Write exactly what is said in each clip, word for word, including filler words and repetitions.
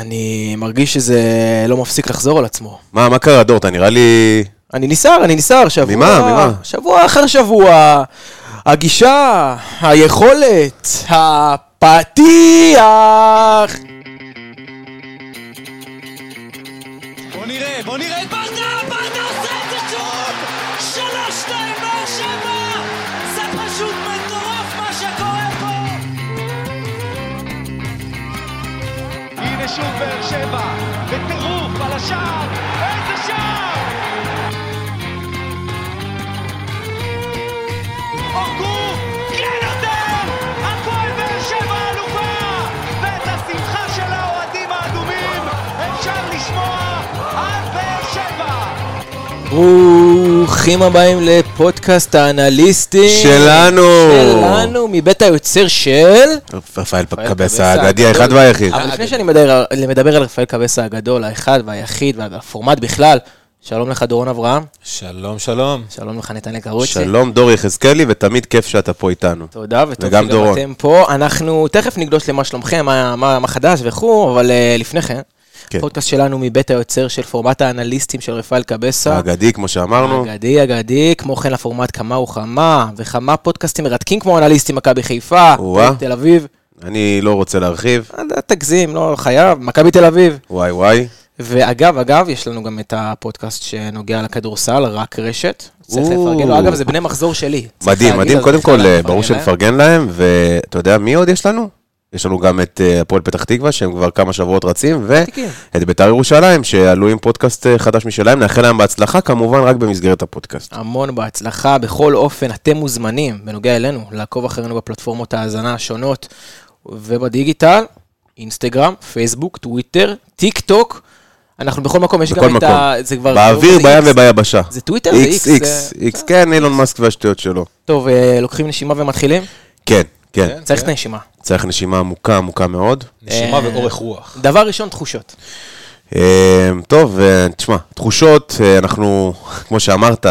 אני מרגיש שזה לא מפסיק לחזור על עצמו. מה, מה קרה, דור? אתה נראה לי... אני ניסר, אני ניסר, שבוע. ממה, ממה? שבוע אחר שבוע. הגישה, היכולת, הפתיח. בוא נראה, בוא נראה את ברדה, ברדה עושה את זה שוב! שלוש, שתיים, באר שבע! זה פשוט מטורף מה שקורה פה! הנה שוב באר שבע, בטירוף על השער, איזה שער! אורגו, כן יותר! הכל באר שבע אלופה! ואת השמחה של האוהדים האדומים אפשר לשמוע! ברוכים הבאים לפודקאסט האנליסטים שלנו שלנו מבית היוצר של רפאל קבס האגדי האחד והיחיד. אבל לפני שאני מדבר על רפאל קבס הגדול, האחד והיחיד והפורמט בכלל, שלום לך דורון אברהם. שלום, שלום. שלום לך נתן לקרוץ. שלום דורי חזקלי, ותמיד כיף שאתה פה איתנו. תודה, ותודה שגם אתם פה. אנחנו תכף נגדוש למה שלומכם, מה חדש וכו', אבל לפני כן הפודקאסט שלנו מבית היוצר של פורמט האנליסטים של רפאל קבס. אגדי, כמו שאמרנו. אגדי, אגדי, כמו כן לפורמט כמה וכמה, וכמה פודקאסטים מרתקים כמו אנליסטים מכבי חיפה, תל אביב. אני לא רוצה להרחיב. תגזים, לא חייב, מכבי תל אביב. וואי וואי. ואגב, אגב, יש לנו גם את הפודקאסט שנוגע לכדורסל, רק רשת. צריך לפרגן לו. אגב, זה בני מחזור שלי. מדהים, מדהים. קודם כל, ברור שנפרגן להם, ואתה יודע, מי עוד יש לנו? יש לנו גם את הפועל פתח תקווה, שהם כבר כמה שבועות רצים, ואת בית"ר ירושלים, שעלו עם פודקאסט חדש משלהם, נאחל להם בהצלחה, כמובן רק במסגרת הפודקאסט. המון בהצלחה, בכל אופן, אתם מוזמנים, בנוגע אלינו, לעקוב אחרינו בפלטפורמות ההאזנה השונות, ובדיגיטל, אינסטגרם, פייסבוק, טוויטר, טיק טוק, אנחנו בכל מקום, יש גם את ה... באוויר, בים וביבשה. זה טוויטר, זה איקס. איקס, איקס, כן, אילון מאסק והשטויות שלו. טוב, לוקחים נשימה ומתחילים? כן. כן. צריך נשימה. צריך נשימה עמוקה, עמוקה מאוד. נשימה ואורך רוח. דבר ראשון, תחושות. טוב, תשמע, תחושות, אנחנו, כמו שאמרת,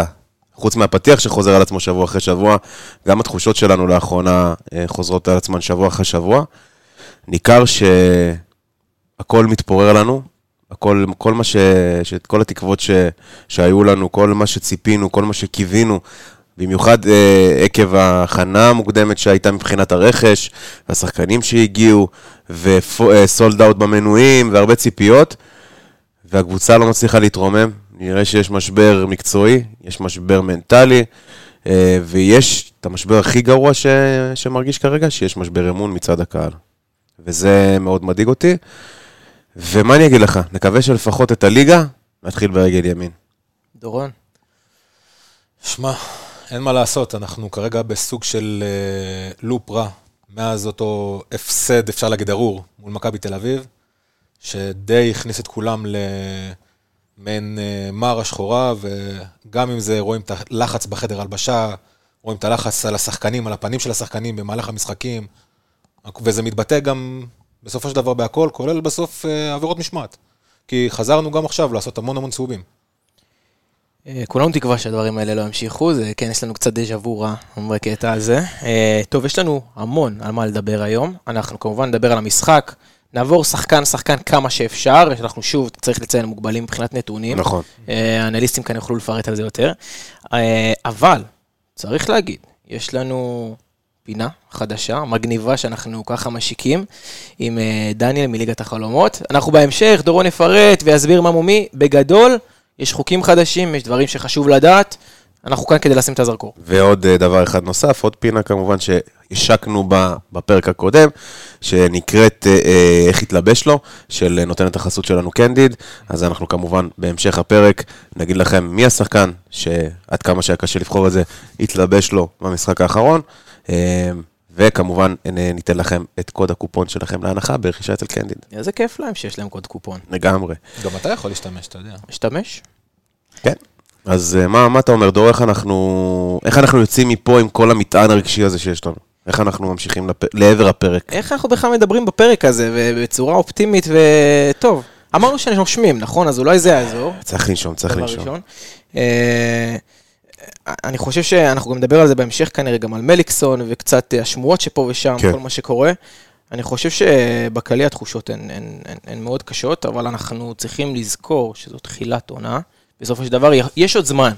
חוץ מהפתיח שחוזר על עצמו שבוע אחרי שבוע, גם התחושות שלנו לאחרונה חוזרות על עצמן שבוע אחרי שבוע. ניכר שהכל מתפורר לנו, הכל, כל מה ש... כל התקוות ש... שהיו לנו, כל מה שציפינו, כל מה שקיווינו, במיוחד אה, עקב ההכנה המוקדמת שהייתה מבחינת הרכש, והשחקנים שהגיעו, וסולד אאוט במנויים, והרבה ציפיות, והקבוצה לא מצליחה להתרומם. נראה שיש משבר מקצועי, יש משבר מנטלי, אה, ויש את המשבר הכי גרוע ש, שמרגיש כרגע, שיש משבר אמון מצד הקהל. וזה מאוד מדאיג אותי. ומה אני אגיד לך? נקווה שלפחות את הליגה, נתחיל ברגל ימין. דורון. שמע. אין מה לעשות, אנחנו כרגע בסוג של אה, לופ רע, מאז אותו הפסד, אפשר להגיד ארור, מול מכבי תל אביב, שדי הכניס את כולם למעין אה, מער השחורה, וגם אם זה רואים את הלחץ בחדר הלבשה, רואים את הלחץ על השחקנים, על הפנים של השחקנים במהלך המשחקים, וזה מתבטא גם בסופו של דבר בהכל, כולל בסוף אה, עבירות משמעת, כי חזרנו גם עכשיו לעשות המון המון צהובים. כולם תקווה שהדברים האלה לא ימשיכו, זה כן, יש לנו קצת דז'ה וו רע, אומר קטע על זה. טוב, יש לנו המון על מה לדבר היום, אנחנו כמובן נדבר על המשחק, נעבור שחקן שחקן כמה שאפשר, אנחנו שוב צריך לציין מוגבלים מבחינת נתונים. נכון. האנליסטים כאן יוכלו לפרט על זה יותר, אבל צריך להגיד, יש לנו פינה חדשה, מגניבה שאנחנו ככה משיקים, עם דניאל מליגת החלומות, אנחנו בהמשך, דורון יפרט ויסביר מה מומי, בגדול, יש חוקים חדשים, יש דברים שחשוב לדעת, אנחנו כאן כדי לשים את הזרקור. ועוד דבר אחד נוסף, עוד פינה כמובן שהשקנו בפרק הקודם, שנקראת איך התלבש לו, של נותנת החסות שלנו קנדיד, אז אנחנו כמובן בהמשך הפרק נגיד לכם מי השחקן, שעד כמה שהיה קשה לבחור את זה, התלבש לו במשחק האחרון, וכמובן ניתן לכם את קוד הקופון שלכם להנחה ברכישה אצל קנדיד. איזה כיף להם שיש להם קוד קופון. לגמרי. גם אתה יכול להשתמש, אתה יודע. להשתמש? כן. אז מה, מה אתה אומר, דור, איך אנחנו, איך אנחנו יוצאים מפה עם כל המטען הרגשי הזה שיש לנו? איך אנחנו ממשיכים לפ... לעבר הפרק? איך אנחנו בכלל מדברים בפרק הזה, ובצורה אופטימית וטוב. אמרנו שנושמים, נכון? אז אולי זה יעזור. צריך לנשום, צריך לנשום. אה... אני חושב שאנחנו גם נדבר על זה בהמשך כנראה, גם על מליקסון, וקצת השמועות שפה ושם, כל מה שקורה. אני חושב שבקלי התחושות הן, הן, הן, הן מאוד קשות, אבל אנחנו צריכים לזכור שזו תחילת עונה. בסופו של דבר יש עוד זמן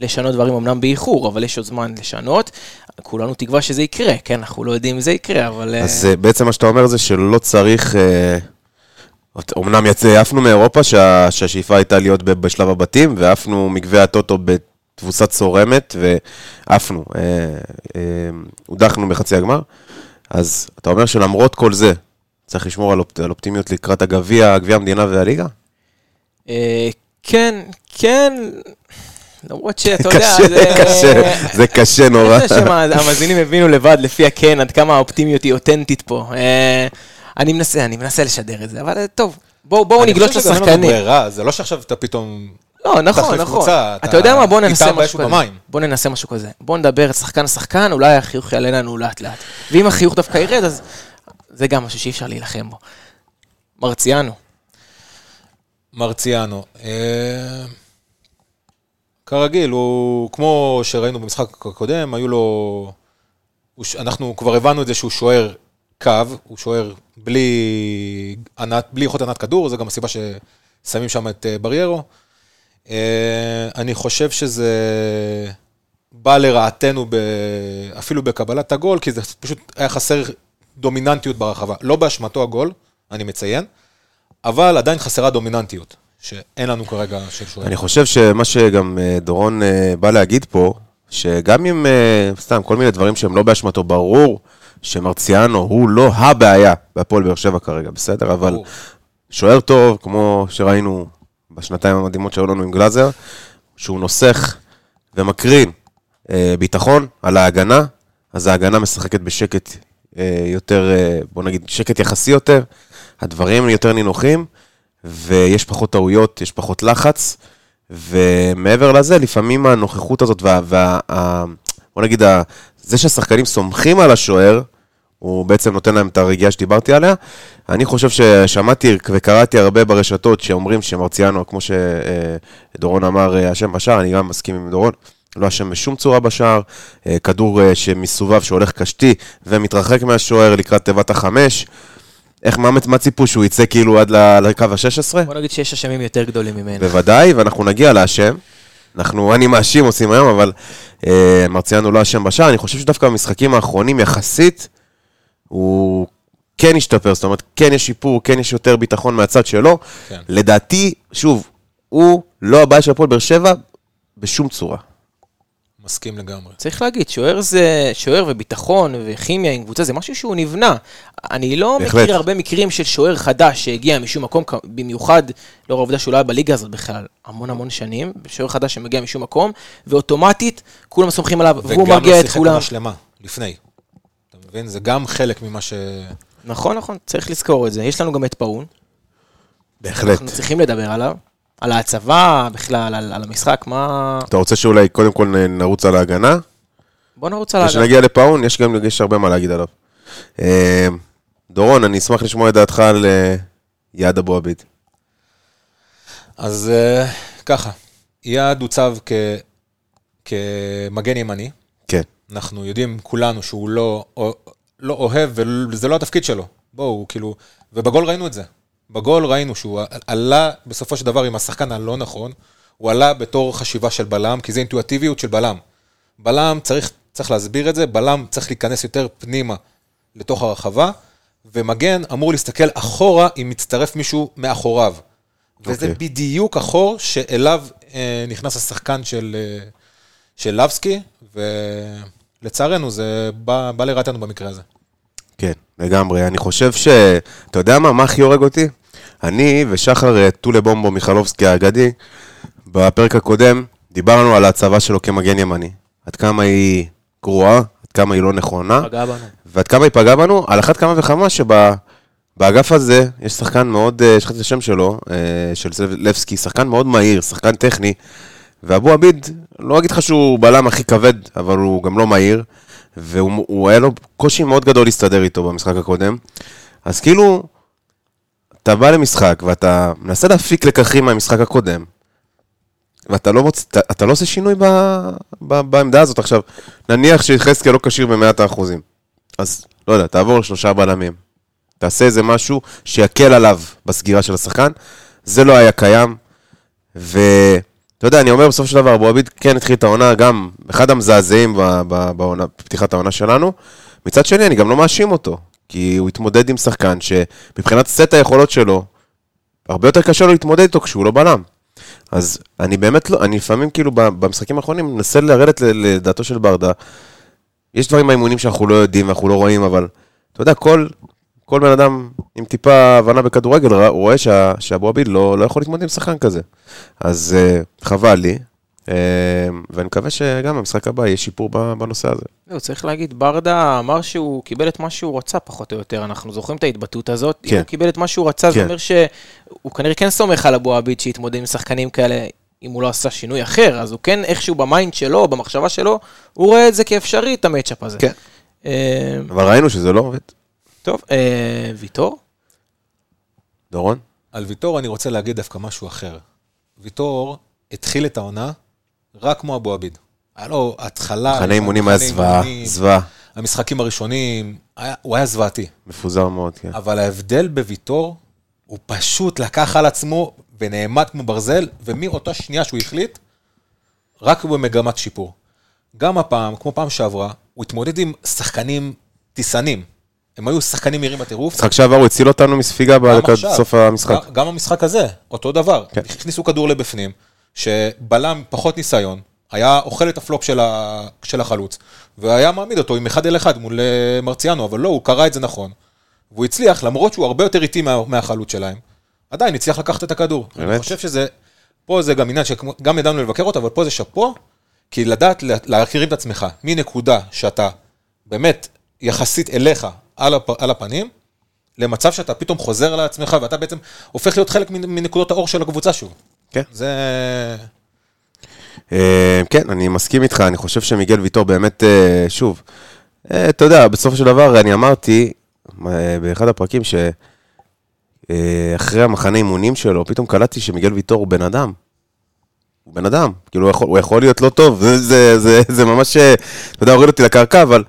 לשנות דברים, אמנם באיחור, אבל יש עוד זמן לשנות. כולנו תקווה שזה יקרה, כן? אנחנו לא יודעים אם זה יקרה, אבל... אז בעצם מה שאתה אומר זה שלא צריך... אמנם יצאנו מאירופה שהשאיפה הייתה להיות בשלב הבתים, ואפנו מגבי הטוטו בתבוסה צורמת, ואפנו, הודחנו בחצי הגמר. אז אתה אומר שלמרות כל זה, צריך לשמור על אופטימיות לקראת הגביע, הגביע המדינה והליגה? כן, כן... למרות שאתה יודע, זה קשה נורא. אני חושב שהמאזינים הבינו לבד לפי הכן, עד כמה האופטימיות היא אותנטית פה. אני מנסה, אני מנסה לשדר את זה, אבל טוב, בואו נגלוש לשחקנים. זה לא שעכשיו אתה פתאום... לא, נכון, נכון. אתה יודע מה, בואו ננסה משהו כזה. בואו ננסה משהו כזה. בואו נדבר את שחקן לשחקן, אולי החיוך יעלה לנו לאט לאט. ואם החיוך דווקא ירד, אז זה גם משהו שאי אפשר להילחם בו. מרציאנו. מרציאנו. כרגיל, הוא, כמו שראינו במשחק הקודם, היו לו, אנחנו כבר הבנו את זה שהוא שוער קו, הוא שוער בלי יכולת ענת כדור, זה גם הסיבה ששמים שם את בריירו. אני חושב שזה בא לרעתנו אפילו בקבלת הגול, כי זה פשוט היה חסר דומיננטיות ברחבה. לא באשמתו הגול, אני מציין, אבל עדיין חסרה דומיננטיות. שאין לנו כרגע של שואל. אני חושב שמה שגם דורון בא להגיד פה, שגם אם, סתם, כל מיני דברים שהם לא באשמתו, ברור שמרציאנו הוא לא הבעיה בהפועל באר שבע כרגע, בסדר? אבל שוער טוב, כמו שראינו בשנתיים המדהימות שהיו לנו עם גלאזר, שהוא נוסח ומקרין ביטחון על ההגנה, אז ההגנה משחקת בשקט יותר, בוא נגיד, שקט יחסי יותר, הדברים יותר נינוחים, ויש פחות טעויות, יש פחות לחץ, ומעבר לזה, לפעמים הנוכחות הזאת, וה, וה, בוא נגיד, זה שהשחקנים סומכים על השוער, הוא בעצם נותן להם את הרגיעה שדיברתי עליה. אני חושב ששמעתי וקראתי הרבה ברשתות שאומרים שמרציאנו, כמו שדורון אמר, השם בשער, אני גם מסכים עם דורון, לא השם משום צורה בשער, כדור שמסובב שהולך קשתי ומתרחק מהשוער לקראת תיבת החמש, איך מאמץ, מה ציפו שהוא יצא כאילו עד לקו ה-שש עשרה? בוא נגיד שיש אשמים יותר גדולים ממנו. בוודאי, ואנחנו נגיע לאשם. אנחנו, אני מאשים, עושים היום, אבל אה, מרציאנו לא אשם בשער. אני חושב שדווקא במשחקים האחרונים יחסית, הוא כן השתפר, זאת אומרת, כן יש שיפור, כן יש יותר ביטחון מהצד שלו. כן. לדעתי, שוב, הוא לא הבעיה של הפועל באר שבע בשום צורה. מסכים לגמרי. צריך להגיד, שוער זה, שוער וביטחון וכימיה עם קבוצה, זה משהו שהוא נבנה. אני לא מכיר הרבה מקרים של שוער חדש שהגיע משום מקום, במיוחד, לא העובדה שהוא לא היה בליגה הזאת בכלל, המון המון שנים, שוער חדש שמגיע משום מקום, ואוטומטית כולם סומכים עליו, והוא מגיע את כולם. וגם לא שיחק שלמה, לפני. אתה מבין? זה גם חלק ממה ש... נכון, נכון, צריך לזכור את זה. יש לנו גם את פאון. בהחלט. אנחנו צריכים לדבר עליו. על ההצבה, בכלל, על, על המשחק, מה... אתה רוצה שאולי קודם כל נרוץ על ההגנה? בוא נרוץ על ההגנה. כשנגיע לפאון, יש גם יש הרבה מה להגיד עליו. דורון, אני אשמח לשמוע את דעתך על יעד אבו עביד. אז ככה, יעד הוצב כ... כמגן ימני. כן. אנחנו יודעים כולנו שהוא לא, לא אוהב, וזה לא התפקיד שלו. בואו, כאילו... ובגול ראינו את זה. בגול ראינו שהוא עלה בסופו של דבר עם השחקן הלא נכון, הוא עלה בתור חשיבה של בלם, כי זה אינטואיטיביות של בלם. בלם צריך, צריך להסביר את זה, בלם צריך להיכנס יותר פנימה לתוך הרחבה, ומגן אמור להסתכל אחורה אם מצטרף מישהו מאחוריו. Okay. וזה בדיוק החור שאליו אה, נכנס השחקן של, אה, של לבסקי, ולצערנו זה בא, בא לרעתנו במקרה הזה. כן, לגמרי. אני חושב ש... אתה יודע מה? מה הכי הורג אותי? אני ושחר טולה בומבו מיכלובסקי האגדי, בפרק הקודם דיברנו על ההצבה שלו כמגן ימני. עד כמה היא גרועה, עד כמה היא לא נכונה. פגע בנו. ועד כמה היא פגעה בנו, על אחת כמה וכמה שבאגף הזה יש שחקן מאוד, שכחתי את השם שלו, של לבסקי, שחקן מאוד מהיר, שחקן טכני, ואבו עביד, לא אגיד לך שהוא בלם הכי כבד, אבל הוא גם לא מהיר, והוא היה לו קושי מאוד גדול להסתדר איתו במשחק הקודם. אז כאילו, אתה בא למשחק ואתה מנסה להפיק לקחים מהמשחק הקודם, ואתה לא, מוצ... אתה לא עושה שינוי ב... ב... בעמדה הזאת. עכשיו, נניח שחזקה לא קשיר במאת האחוזים, אז לא יודע, תעבור לשלושה בלמים, תעשה איזה משהו שיקל עליו בסגירה של השחקן, זה לא היה קיים, ואתה יודע, אני אומר בסוף של דבר, בועביד כן התחיל את העונה, גם אחד המזעזעים בפתיחת העונה שלנו, מצד שני אני גם לא מאשים אותו, כי הוא התמודד עם שחקן שמבחינת סט היכולות שלו, הרבה יותר קשה לו להתמודד איתו כשהוא לא בלם. אז אני באמת לא, אני לפעמים כאילו במשחקים האחרונים מנסה לרדת לדעתו של ברדה, יש דברים מהאימונים שאנחנו לא יודעים ואנחנו לא רואים, אבל אתה יודע, כל, כל בן אדם עם טיפה הבנה בכדורגל רואה שה, שאבו עביד לא, לא יכול להתמודד עם שחקן כזה. אז uh, חבל לי, uh, ואני מקווה שגם במשחק הבא יש שיפור בנושא הזה. לא, צריך להגיד, ברדה אמר שהוא קיבל את מה שהוא רצה פחות או יותר, אנחנו זוכרים את ההתבטאות הזאת, כן. אם הוא קיבל את מה שהוא רצה, כן. זה אומר שהוא כנראה כן סומך על אבו עביד שהתמודד עם שחקנים כאלה, אם הוא לא עשה שינוי אחר, אז הוא כן איכשהו במיינד שלו, במחשבה שלו, הוא רואה את זה כאפשרי, את המאצ'אפ הזה. כן. אבל ראינו שזה לא עובד. טוב, ויתור? דורון? על ויתור אני רוצה להגיד דווקא משהו אחר. ויתור התחיל את העונה רק כמו אבו עביד. היה לו התחלה... מחנה אימונים היה זווה, זווה. המשחקים הראשונים, הוא היה זוועתי. מפוזר מאוד, כן. אבל ההבדל בויתור, הוא פשוט לקח על עצמו... ונעמד כמו ברזל, ומאותה שנייה שהוא החליט, רק במגמת שיפור. גם הפעם, כמו פעם שעברה, הוא התמודד עם שחקנים טיסנים. הם היו שחקנים מהירים בטירוף. משחק שעבר, הוא הציל אותנו מספיגה בסוף המשחק. גם המשחק הזה, אותו דבר. הכניסו כדור לבפנים, שבלם פחות ניסיון, היה אוכל את הפלופ של החלוץ, והיה מעמיד אותו עם אחד אל אחד מול מרציאנו, אבל לא, הוא קרא את זה נכון. והוא הצליח, למרות שהוא הרבה יותר איטי מהחלוץ שלהם, עדיין הצליח לקחת את הכדור. אני חושב שזה, פה זה גם עניין שגם ידענו לבקר אותה, אבל פה זה שפו, כי לדעת להכירים את עצמך, מנקודה שאתה באמת יחסית אליך על הפנים, למצב שאתה פתאום חוזר על עצמך, ואתה בעצם הופך להיות חלק מנקודות האור של הקבוצה שוב. כן. זה... כן, אני מסכים איתך, אני חושב שמיגל ויתור באמת, שוב, אתה יודע, בסוף של דבר אני אמרתי, באחד הפרקים ש... אחרי המחנה אימונים שלו, פתאום קלטתי שמיגל ויתור הוא בן אדם. הוא בן אדם. כאילו, הוא יכול, הוא יכול להיות לא טוב. זה, זה, זה, זה ממש, אתה יודע, הוריד אותי לקרקע, אבל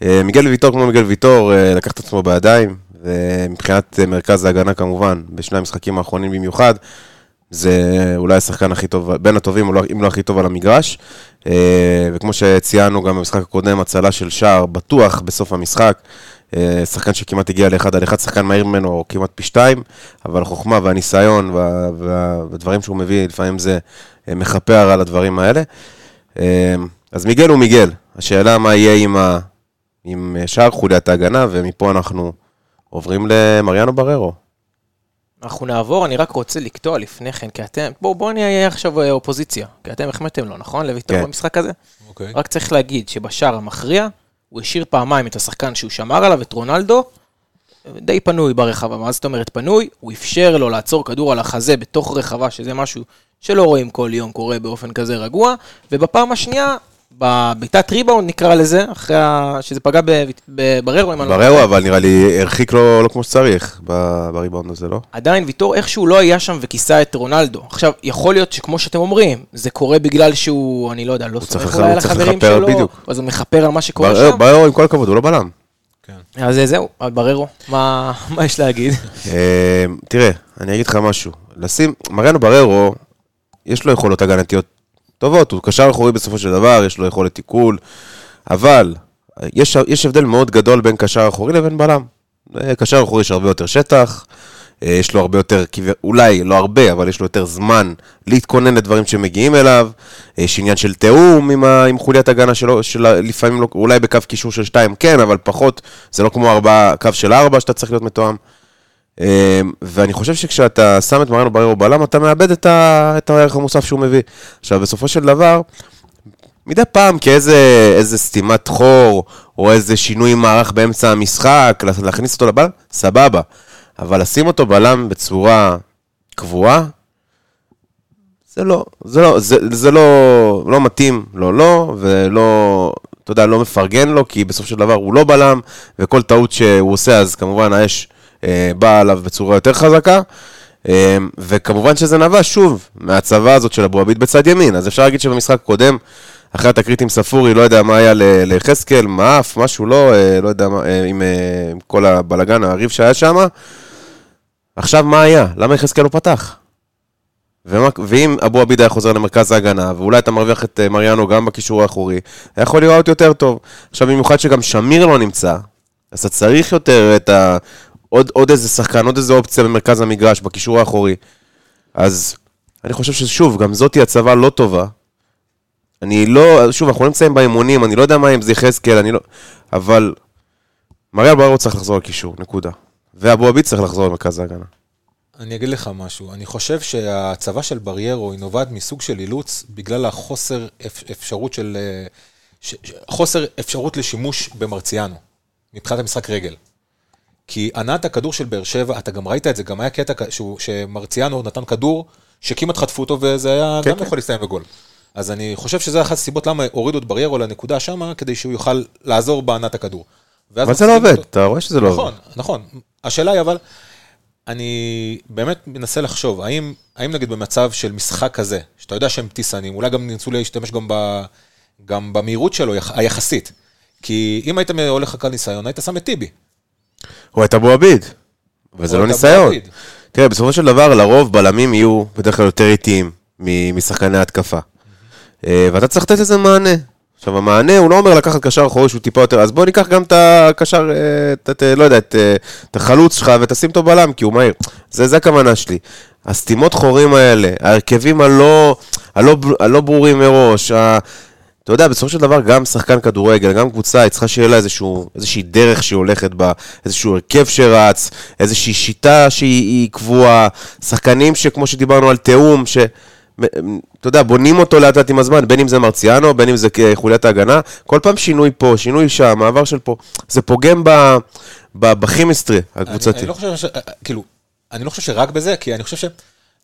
מיגל ויתור, כמו מיגל ויתור, לקח את עצמו בידיים, ומבחינת מרכז ההגנה, כמובן, בשני המשחקים האחרונים במיוחד, זה אולי השחקן הכי טוב, בין הטובים, אם לא הכי טוב על המגרש. וכמו שציינו גם במשחק הקודם, הצלה של שער בטוח בסוף המשחק, שחקן שכמעט הגיע לאחד על אחד, שחקן מהיר ממנו, או כמעט פי שתיים, אבל החוכמה והניסיון וה, והדברים שהוא מביא, לפעמים זה מחפר על הדברים האלה. אז מיגל הוא מיגל. השאלה מה יהיה עם, ה, עם שער חוליית ההגנה, ומפה אנחנו עוברים למריאנו בררו. אנחנו נעבור, אני רק רוצה לקטוע לפני כן, כי אתם, בואו בוא נהיה עכשיו אופוזיציה, כי אתם החמאתם לו, נכון? לויתור כן. במשחק הזה? אוקיי. רק צריך להגיד שבשער המכריע, הוא השאיר פעמיים את השחקן שהוא שמר עליו, את רונלדו, די פנוי ברחבה, מה זאת אומרת פנוי? הוא אפשר לו לעצור כדור על החזה בתוך רחבה, שזה משהו שלא רואים כל יום קורה באופן כזה רגוע, ובפעם השנייה, בביתת ריבאונד נקרא לזה, אחרי שזה פגע בבררו. בררו, אבל נראה לי הרחיק לא כמו שצריך בריבאונד הזה, לא? עדיין ויתור איכשהו לא היה שם וכיסה את רונלדו. עכשיו, יכול להיות שכמו שאתם אומרים, זה קורה בגלל שהוא, אני לא יודע, לא סומך אולי על החברים שלו, אז הוא מחפר על מה שקורה שם. בררו, עם כל הכבוד, הוא לא בלם. אז זהו, בררו, מה יש להגיד? תראה, אני אגיד לך משהו. מריאנו בררו, יש לו יכולות הגנתיות, טובות, הוא קשר אחורי בסופו של דבר, יש לו יכולת תיקול, אבל יש, יש הבדל מאוד גדול בין קשר אחורי לבין בלם. קשר אחורי יש הרבה יותר שטח, יש לו הרבה יותר, אולי לא הרבה, אבל יש לו יותר זמן להתכונן לדברים שמגיעים אליו, יש עניין של תאום עם, ה, עם חוליית הגנה שלו, של, לפעמים לא, אולי בקו קישור של שתיים, כן, אבל פחות, זה לא כמו ארבע, קו של ארבע שאתה צריך להיות מתואם. ואני חושב שכשאתה שם את מריאנו בררו בלם, אתה מאבד את, ה... את הערך המוסף שהוא מביא. עכשיו, בסופו של דבר, מדי פעם כאיזה איזה סתימת חור, או איזה שינוי מערך באמצע המשחק, להכניס אותו לבלם, סבבה. אבל לשים אותו בלם בצורה קבועה, זה לא, זה לא, זה, זה לא, לא מתאים, לא, לא, ולא... אתה יודע, לא מפרגן לו, כי בסופו של דבר הוא לא בלם, וכל טעות שהוא עושה, אז כמובן האש בא עליו בצורה יותר חזקה, וכמובן שזה נבע שוב מהצבא הזאת של אבו עביד בצד ימין, אז אפשר להגיד שבמשחק קודם, אחרי התקרית עם ספורי, לא יודע מה היה לחזקאל, מאף, משהו לא, לא יודע מה, עם כל הבלגן, הריב שהיה שם. עכשיו מה היה? למה יחזקאל לא פתח? ומה, ואם אבו עביד היה חוזר למרכז ההגנה, ואולי אתה מרוויח את מריאנו גם בקישור האחורי, היה יכול לראות יותר טוב. עכשיו, במיוחד שגם שמיר לא נמצא, אז אתה צריך יותר את ה... עוד, עוד איזה שחקן, עוד איזה אופציה במרכז המגרש, בקישור האחורי. אז אני חושב ששוב, גם זאת היא הצבא לא טובה. אני לא, שוב, אנחנו נמצאים באימונים, אני לא יודע מה אם זה יחזקאל, אני לא... אבל מריאל בררו צריך לחזור לקישור, נקודה. ואבו עביד צריך לחזור למרכז ההגנה. אני אגיד לך משהו, אני חושב שהצבא של בריירו היא נובעת מסוג של אילוץ בגלל החוסר אפשרות של, ש, חוסר אפשרות לשימוש במרציאנו, מבחינת המשחק רגל. כי ענת הכדור של באר שבע, אתה גם ראית את זה, גם היה קטע שהוא, שמרציאנו נתן כדור שכמעט חטפו אותו וזה היה כן, גם כן. יכול להסתיים בגול. אז אני חושב שזה אחת הסיבות למה הורידו את בריירו לנקודה שמה, כדי שהוא יוכל לעזור בענת הכדור. אבל זה לא עובד, אותו... אתה רואה שזה לא נכון, עובד. נכון, נכון. השאלה היא אבל... אני באמת מנסה לחשוב, האם, האם נגיד במצב של משחק כזה, שאתה יודע שהם טיסנים, אולי גם נרצו להשתמש גם, ב, גם במהירות שלו, היחסית. כי אם היית הולך הכל ניסיון, היית שם את טיבי. הוא הייתה בו עביד, וזה לא ניסיון. תראה, בסופו של דבר, לרוב בלמים יהיו בדרך כלל יותר איטיים משחקני ההתקפה. ואתה צריך לתת איזה מענה. עכשיו, המענה הוא לא אומר לקחת קשר אחורי שהוא טיפה יותר, אז בוא ניקח גם את הקשר, את, לא יודע, את, את החלוץ שלך ותשים אותו בלם, כי הוא מהיר. זה, זה הכוונה שלי. הסתימות חורים האלה, ההרכבים הלא, הלא, הלא ברורים מראש, ה... אתה יודע, בסופו של דבר, גם שחקן כדורגל, גם קבוצה, היא צריכה שיהיה לה איזשהו, איזושהי דרך שהיא הולכת בה, איזשהו הרכב שרץ, איזושהי שיטה שהיא קבועה, שחקנים שכמו שדיברנו על תאום, ש... אתה יודע, בונים אותו לאט-לאט עם הזמן, בין אם זה מרציאנו, בין אם זה חוליית ההגנה, כל פעם שינוי פה, שינוי שם, מעבר של פה, זה פוגם בכימיסטרי הקבוצתי. אני לא חושב ש... כאילו, אני לא חושב שרק בזה, כי אני חושב ש...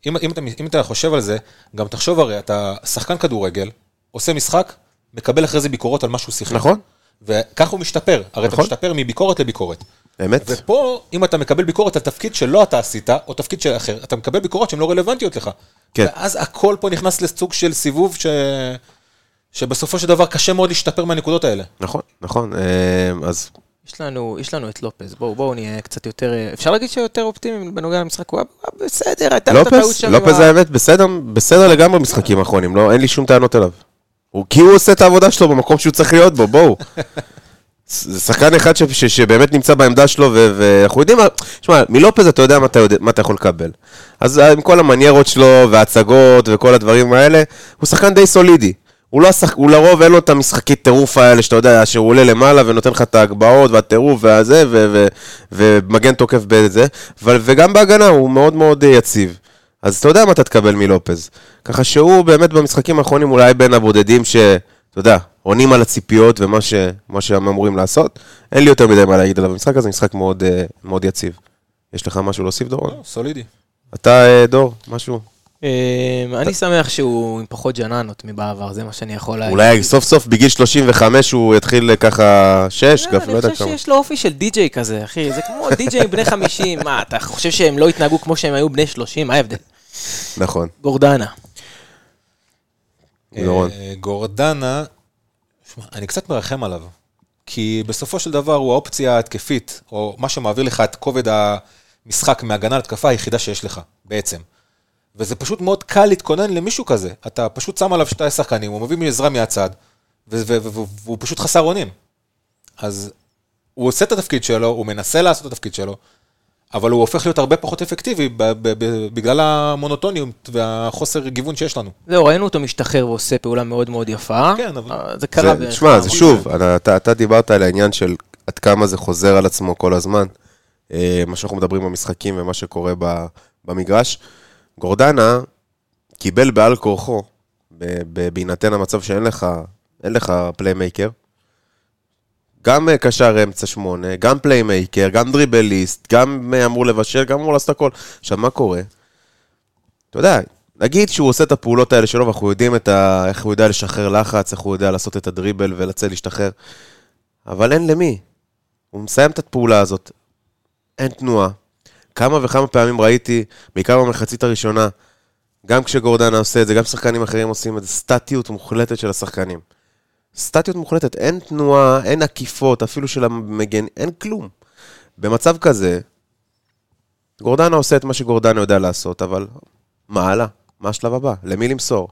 אם, אם אתה, אם אתה חושב על זה, גם תחשוב הרי, אתה שחקן כדורגל, עושה משחק, מקבל אחרי זה ביקורות על מה שהוא שיחק. נכון. וכך הוא משתפר. הרי אתה משתפר מביקורת לביקורת. באמת. ופה, אם אתה מקבל ביקורת על תפקיד שלא אתה עשית, או תפקיד של אחר, אתה מקבל ביקורות שהן לא רלוונטיות לך. כן. ואז הכל פה נכנס לסוג של סיבוב ש... שבסופו של דבר קשה מאוד להשתפר מהנקודות האלה. נכון, נכון. אז... יש לנו, יש לנו את לופס. בואו, בואו נהיה קצת יותר... אפשר להגיד שיותר אופטימיים בנוגע למשחק. הוא בסדר, הייתה את הטעות שם. לופס זה האמת, בסדר, בסדר לגמרי משחקים האחרונים. לא, אין לי שום טענות אליו. הוא כי הוא עושה את העבודה שלו במקום שהוא צריך להיות בו, בואו. זה שחקן אחד ש- ש- שבאמת נמצא בעמדה שלו, ואנחנו יודעים, שמה, מלופז אתה יודע מה אתה, יודע, מה אתה יכול לקבל. אז עם כל המניירות שלו, וההצגות, וכל הדברים האלה, הוא שחקן די סולידי. הוא, לא שח... הוא לרוב אין לו את המשחקית טירוף האלה, שאתה יודע, שהוא עולה למעלה, ונותן לך את ההגבעות, והטירוף, והזה, ו- ו- ו- ומגן תוקף בזה, ו- וגם בהגנה הוא מאוד מאוד יציב. אז אתה יודע מה אתה תקבל מלופז. ככה שהוא באמת במשחקים האחרונים אולי בין הבודדים ש... אתה יודע, עונים על הציפיות ומה ש... מה שהם אמורים לעשות. אין לי יותר מדי מה להגיד עליו במשחק הזה, משחק מאוד, מאוד יציב. יש לך משהו להוסיף, דורון? לא, סולידי. אתה, דור, משהו? אני שמח שהוא עם פחות ג'ננות מבעבר, זה מה שאני יכול להגיד. אולי סוף סוף בגיל שלושים וחמש הוא יתחיל ככה שש, כף, לא יודע כמה. אני חושב שיש לו אופי של די-ג'יי כזה, אחי, זה כמו די-ג'יי בני חמישים, מה, אתה חושב שהם לא התנהגו כמו שהם היו בני שלושים? מה ההבדל? נכון. גורדנה. גורדנה, אני קצת מרחם עליו, כי בסופו של דבר הוא האופציה ההתקפית, או מה שמעביר לך את כובד המשחק מהגנה להתקפה היחידה שיש לך, בעצם. וזה פשוט מאוד קל להתכונן למישהו כזה. אתה פשוט שם עליו שתי שחקנים, הוא מביא מעזרה מהצד, והוא פשוט חסר אונים. אז הוא עושה את התפקיד שלו, הוא מנסה לעשות את התפקיד שלו, אבל הוא הופך להיות הרבה פחות אפקטיבי בגלל המונוטוניות והחוסר גיוון שיש לנו. זהו, ראינו אותו משתחרר ועושה פעולה מאוד מאוד יפה. כן, אבל... זה קרה בעצם. תשמע, זה שוב, אתה דיברת על העניין של עד כמה זה חוזר על עצמו כל הזמן, מה שאנחנו מדברים במשחקים ומה שקורה במגרש. גורדנה קיבל בעל כורחו, בהינתן המצב שאין לך, אין לך פליימייקר, גם קשר אמצע שמונה, גם פליימייקר, גם דריבליסט, גם אמור לבשל, גם אמור לעשות הכל. עכשיו, מה קורה? אתה יודע, נגיד שהוא עושה את הפעולות האלה שלו, ואנחנו יודעים את ה... איך הוא יודע לשחרר לחץ, איך הוא יודע לעשות את הדריבל ולצאת להשתחרר, אבל אין למי. הוא מסיים את הפעולה הזאת, אין תנועה. כמה וכמה פעמים ראיתי, בעיקר במחצית הראשונה, גם כשגורדנה עושה את זה, גם שחקנים אחרים עושים את זה, סטטיות מוחלטת של השחקנים. סטטיות מוחלטת, אין תנועה, אין עקיפות, אפילו של המגן, אין כלום. במצב כזה, גורדנה עושה את מה שגורדנה יודע לעשות, אבל מה הלאה? מה השלב הבא? למי למסור?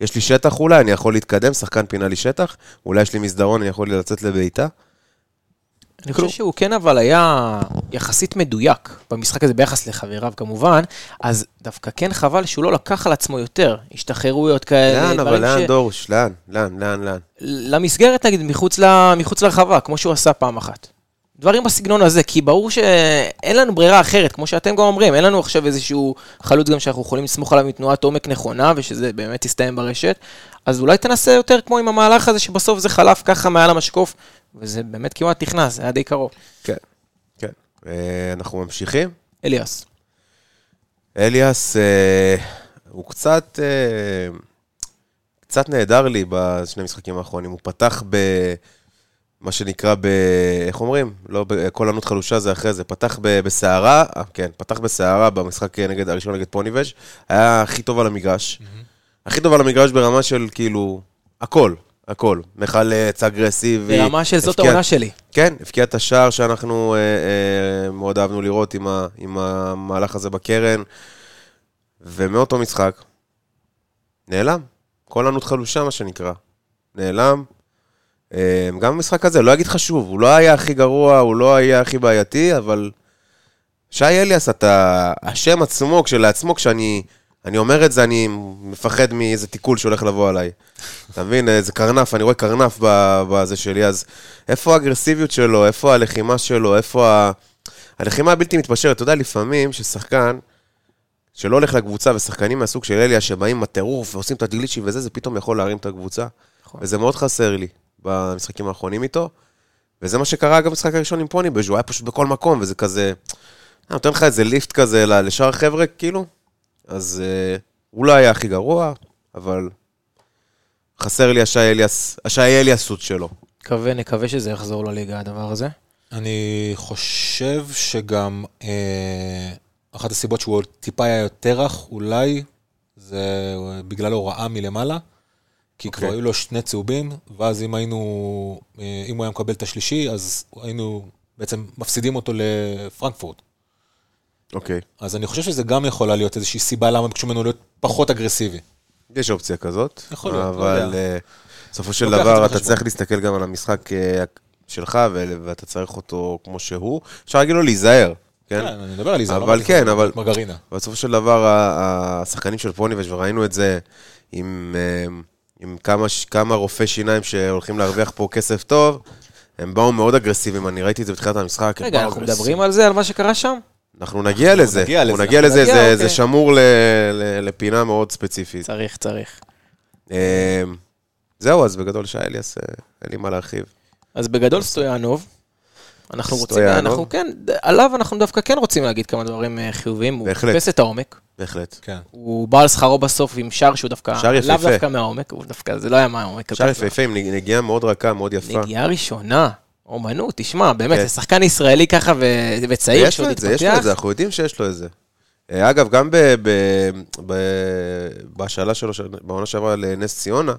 יש לי שטח אולי, אני יכול להתקדם, שחקן פינה לי שטח, אולי יש לי מסדרון, אני יכול לצאת לביתה. אני חושב שהוא כן, אבל היה יחסית מדויק במשחק הזה ביחס לחבריו כמובן, אז דווקא כן חבל שהוא לא לקח על עצמו יותר, השתחררויות כאלה. לאן, אבל לאן דורש, לאן, לאן, לאן, לאן. למסגרת נגיד, מחוץ לרחבה, כמו שהוא עשה פעם אחת. דברים בסגנון הזה, כי ברור שאין לנו ברירה אחרת, כמו שאתם גם אומרים, אין לנו עכשיו איזשהו חלוץ גם שאנחנו יכולים לסמוך עליו מתנועת עומק נכונה, ושזה באמת יסתיים ברשת, אז אולי תנסה יותר כמו עם המהלך הזה, שבסוף זה חלף ככה מעל המשקוף, וזה באמת כמעט נכנס, זה היה די קרוב. כן, כן. אנחנו ממשיכים. אליאס. אליאס, הוא קצת, קצת נהדר לי בשני המשחקים האחרונים, הוא פתח ב... מה שנקרא ב... איך אומרים? לא, כל ענות חלושה זה אחרי זה. פתח ב, בסערה, כן, פתח בסערה במשחק נגד, הראשון נגד פוניבש. היה הכי טוב על המגרש. הכי טוב על המגרש ברמה של, כאילו, הכל, הכל. מחלץ, אגרסיבי. ברמה של זאת העונה שלי. כן, הפקיעת השער שאנחנו אה, אה, מאוד אהבנו לראות עם, ה, עם המהלך הזה בקרן. ומאותו משחק, נעלם. כל ענות חלושה, מה שנקרא. נעלם. גם המשחק הזה, לא אגיד חשוב, הוא לא היה הכי גרוע, הוא לא היה הכי בעייתי, אבל שי אליאס, אתה, השם עצמו, כשלעצמו, כשאני אני אומר את זה, אני מפחד מאיזה תיקול שהולך לבוא עליי. אתה מבין, איזה קרנף, אני רואה קרנף בזה שלי, אז איפה האגרסיביות שלו, איפה הלחימה שלו, איפה ה... הלחימה הבלתי מתפשרת, אתה יודע, לפעמים ששחקן, שלא הולך לקבוצה, ושחקנים מהסוג של אליאס, שבאים מטירוף ועושים את הגליצ'י וזה, זה פתאום יכול להרים את הקבוצה, וזה מאוד חסר לי. במשחקים האחרונים איתו, וזה מה שקרה גם במשחק הראשון עם פוני, בז'ו היה פשוט בכל מקום, וזה כזה, אני נותן לך איזה ליפט כזה לשאר חבר'ה, כאילו, אז הוא לא היה הכי גרוע, אבל חסר לי השעי אליאסות שלו. נקווה, נקווה שזה יחזור לליגה, הדבר הזה. אני חושב שגם אחת הסיבות שהוא טיפה היה יותר רך, אולי זה בגלל הוראה מלמעלה, כי okay. כבר היו לו שני צהובים, ואז אם היינו, אם הוא היה מקבל את השלישי, אז היינו בעצם מפסידים אותו לפרנקפורט. אוקיי. Okay. אז אני חושב שזה גם יכולה להיות איזושהי סיבה למה בקשו ממנו להיות פחות אגרסיבי. יש אופציה כזאת. יכול להיות, לא יודע. אבל בסופו של דבר, אתה צריך להסתכל גם על המשחק שלך, ואתה צריך אותו כמו שהוא. אפשר להגיד לו להיזהר. כן, אני מדבר על להיזהר. אבל כן, אבל... מרגרינה. בסופו של דבר, השחקנים של פוניבש, וראינו את זה עם... עם כמה, כמה רופאי שיניים שהולכים להרוויח פה כסף טוב, הם באו מאוד אגרסיביים, אני ראיתי את זה בתחילת המשחק. רגע, אנחנו אגרסיב. מדברים על זה, על מה שקרה שם? אנחנו נגיע אנחנו לזה, נגיע אנחנו נגיע לזה, נגיע, זה, אוקיי. זה שמור ל, ל, לפינה מאוד ספציפית. צריך, צריך. זהו, אז בגדול שי אליאס, אין לי מה להרחיב. אז בגדול סטויאנוב, אנחנו רוצים, אנחנו כן, עליו אנחנו דווקא כן רוצים להגיד כמה דברים חיוביים, הוא חיפש את העומק. בהחלט. כן. הוא בא על שכרו בסוף עם שער שהוא דווקא, לאו דווקא מהעומק, הוא דווקא, זה לא היה מהעומק. שער יפהפה, עם נגיעה מאוד רכה, מאוד יפה. נגיעה ראשונה, אומנות, תשמע, באמת, זה שחקן ישראלי ככה וצעיר שעוד התפתח. יש לו את זה, אנחנו יודעים שיש לו את זה. אגב, גם בהשאלה שלו, בעונה שעברה לנס ציונה,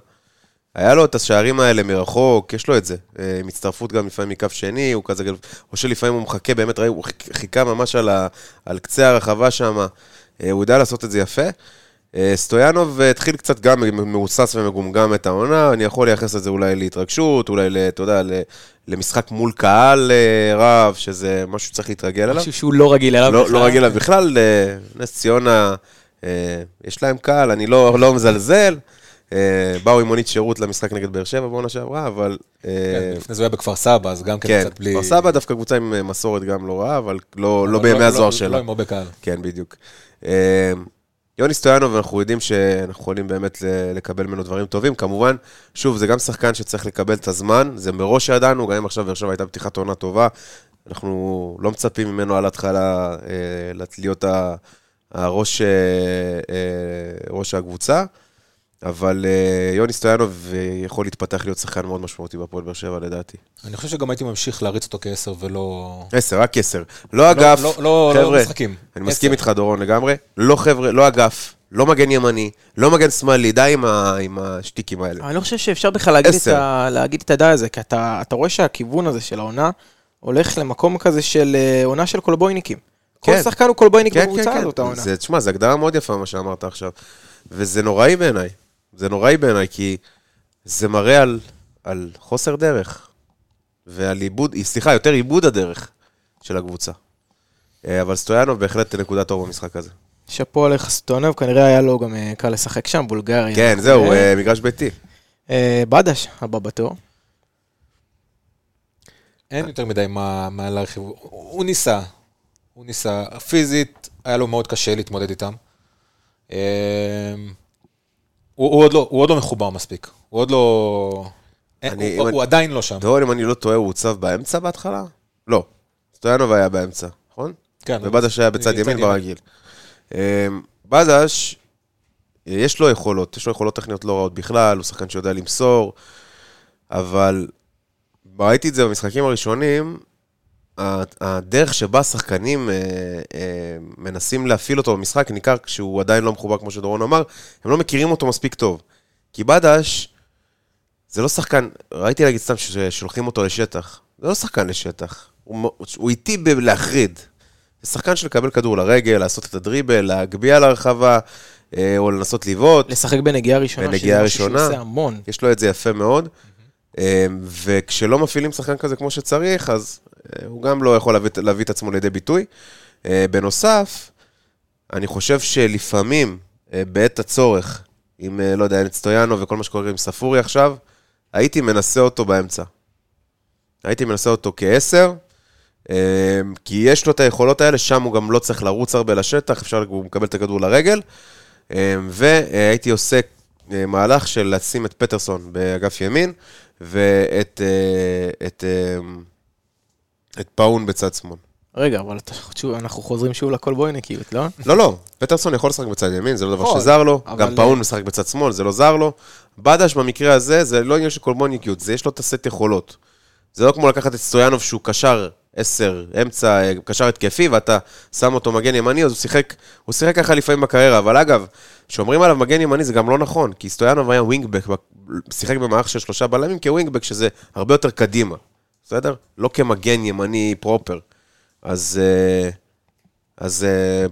היה לו את השערים האלה מרחוק, יש לו את זה. מצטרפות גם לפעמים מקו שני, הוא כזה, או שלפעמים הוא מחכה, באמת ראי, הוא חיכה ממש על, ה, על קצה הרחבה שם, הוא יודע לעשות את זה יפה. סטויאנוב התחיל קצת גם מאוסס ומגומגם את העונה, אני יכול לייחס את זה אולי להתרגשות, אולי, אתה יודע, למשחק מול קהל רב, שזה משהו שצריך להתרגל עליו. משהו שהוא לא רגיל עליו. לא, לא רגיל עליו בכלל, נס ציונה, יש להם קהל, אני לא, לא מזלזל, באו עם מונית שירות למשחק נגד באר שבע, בעונה שעברה, אבל... לפני זה היה בכפר סבא, אז גם כן קצת בלי... כפר סבא דווקא קבוצה עם מסורת גם לא רעה, אבל לא בימי הזוהר שלה. לא עם הרבה קהל. כן, בדיוק. יוני סטויאנוב, אנחנו יודעים שאנחנו יכולים באמת לקבל ממנו דברים טובים. כמובן, שוב, זה גם שחקן שצריך לקבל את הזמן, זה מראש שידענו, גם אם עכשיו באר שבע הייתה פתיחת עונה טובה, אנחנו לא מצפים ממנו על ההתחלה להיות ראש הקבוצה. אבל יוני סטויאנוב יכול להתפתח להיות שחקן מאוד משמעותי בפועל באר שבע, לדעתי. אני חושב שגם הייתי ממשיך להריץ אותו כעשר ולא... עשר, רק עשר. לא אגף, חבר'ה. לא משחקים. אני מסכים איתך, דורון, לגמרי. לא חבר'ה, לא אגף. לא מגן ימני, לא מגן שמאלי, די עם השתיקים האלה. אני לא חושב שאפשר בכלל להגיד את הדעה הזה, כי אתה רואה שהכיוון הזה של העונה הולך למקום כזה של עונה של קולבויניקים. כל שחקן הוא קולבויניק במוצאה הזאת העונה. תשמע, זו הגדרה מאוד יפה מה שאמרת עכשיו. וזה נוראי בעיניי. זה נוראי בעיניי, כי זה מראה על חוסר דרך. ועל עיבוד, סליחה, יותר עיבוד הדרך של הקבוצה. אבל סטויאנוב בהחלט נקודה טוב במשחק הזה. שפו עליך סטויאנוב, כנראה היה לו גם קל לשחק שם, בולגריה. כן, זהו, מגרש ביתי. בדש, הבא בתור. אין יותר מדי מה להרחיב. הוא ניסה. הוא ניסה. פיזית, היה לו מאוד קשה להתמודד איתם. הוא עוד לא מחובר מספיק. הוא עוד לא... הוא עדיין לא שם. דורון, אם אני לא טועה, הוא הוצב באמצע בהתחלה? לא. סטויאנוב היה באמצע, נכון? כן. ובדש היה בצד ימין ברגיל. בדש, יש לו יכולות, יש לו יכולות טכניות לא רעות בכלל, הוא שחקן שיודע למסור, אבל ראיתי את זה במשחקים הראשונים, הדרך שבה שחקנים מנסים להפעיל אותו במשחק, ניכר כשהוא עדיין לא מחובר, כמו שדורון אמר, הם לא מכירים אותו מספיק טוב. כי בדש, זה לא שחקן, ראיתי להגיד סתם ששולחים אותו לשטח, זה לא שחקן לשטח, הוא איטי בלהחריד. שחקן של לקבל כדור לרגל, לעשות את הדריבל, להגביע לרחבה, או לנסות ליוות. לשחק בנגיעה ראשונה. בנגיעה ראשונה. שזה המון. יש לו את זה יפה מאוד. וכשלא מפעילים שחקן כזה כמו שצריך, אז הוא גם לא יכול להביא, להביא את עצמו לידי ביטוי. בנוסף, אני חושב שלפעמים, בעת הצורך, עם, לא יודע, עם סטויאנו וכל מה שקורה עם ספורי עכשיו, הייתי מנסה אותו באמצע. הייתי מנסה אותו כעשר, כי יש לו את היכולות האלה, שם הוא גם לא צריך לרוץ הרבה לשטח, אפשר, הוא מקבל את הכדור לרגל, והייתי עושה מהלך של לשים את פטרסון באגף ימין, ואת את, את פאון בצד שמאל. רגע, אבל אנחנו חוזרים שוב לכל בויניקיות, לא? לא, לא, פטרסון יכול לשחק בצד ימין, זה לא דבר שזר לו, גם פאון משחק בצד שמאל, זה לא זר לו, בדש במקרה הזה, זה לא עניין של כל בויניקיות, זה יש לו את הסט יכולות. זה לא כמו לקחת את סטויאנוב שהוא קשר עשר, אמצע, קשר התקפי, ואתה שם אותו מגן ימני, אז הוא שיחק, הוא שיחק ככה לפעמים בקריירה, אבל אגב, שאומרים עליו מגן ימני זה גם לא נכון, כי סטויאנוב היה ווינגבק, שיחק במערך של שלושה בלמים כווינגבק, שזה הרבה יותר קדימה, בסדר? לא כמגן ימני פרופר. אז, אז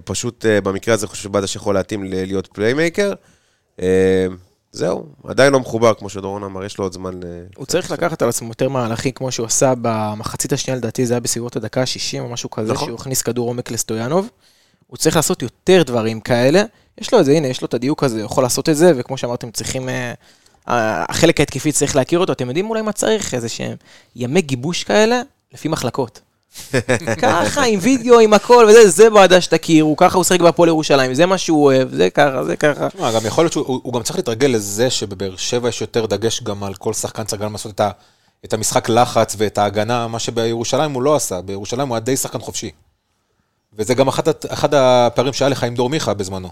פשוט במקרה הזה חושב שבדש יכול להתאים להיות פליימייקר, זהו, עדיין לא מחובר, כמו שדורון אמר, יש לו עוד זמן... הוא צריך לקחת על עצמו יותר מהלכים, כמו שהוא עשה במחצית השנייה, לדעתי, זה היה בסביבות הדקה שישים, או משהו כזה, שהוא הכניס כדור עומק לסטויאנוב. הוא צריך לעשות יותר דברים כאלה. יש לו את זה, הנה, יש לו את הדיוק הזה, הוא יכול לעשות את זה, וכמו שאמרתם, צריכים... החלק ההתקפי צריך להכיר אותו. אתם יודעים אולי מה צריך, איזה שהם ימי גיבוש כאלה, לפי מחלקות. ככה, עם וידאו, עם הכל, וזה, זה בעדש תכירו, ככה הוא שחק בפועל ירושלים, זה מה שהוא אוהב, זה ככה, זה ככה. תשמע, גם יכול להיות שהוא גם צריך להתרגל לזה שבבאר שבע יש יותר דגש גם על כל שחקן שחקן לעשות את המשחק לחץ ואת ההגנה, מה שבירושלים הוא לא עשה, בירושלים הוא עדיין שחקן חופשי. וזה גם אחד הפערים שהיה לך עם דור מיכה בזמנו.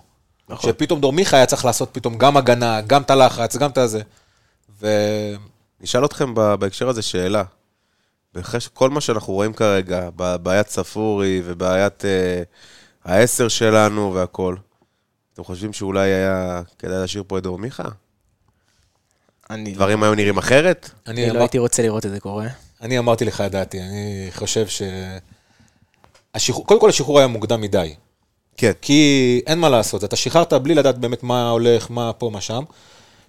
שפתאום דור מיכה היה צריך לעשות פתאום גם הגנה, גם את הלחץ, גם את הזה. נשאל אתכם בהקשר הזה שאלה. כל מה שאנחנו רואים כרגע, בעיית ספורי ובעיית העשר שלנו והכל, אתם חושבים שאולי היה כדאי להשאיר פה את דור מיכה? דברים היום נראים אחרת? אני לא הייתי רוצה לראות את זה קורה. אני אמרתי לך, ידעתי, אני חושב ש... קודם כל השחרור היה מוקדם מדי. כן. כי אין מה לעשות, אתה שחררת בלי לדעת באמת מה הולך, מה פה, מה שם,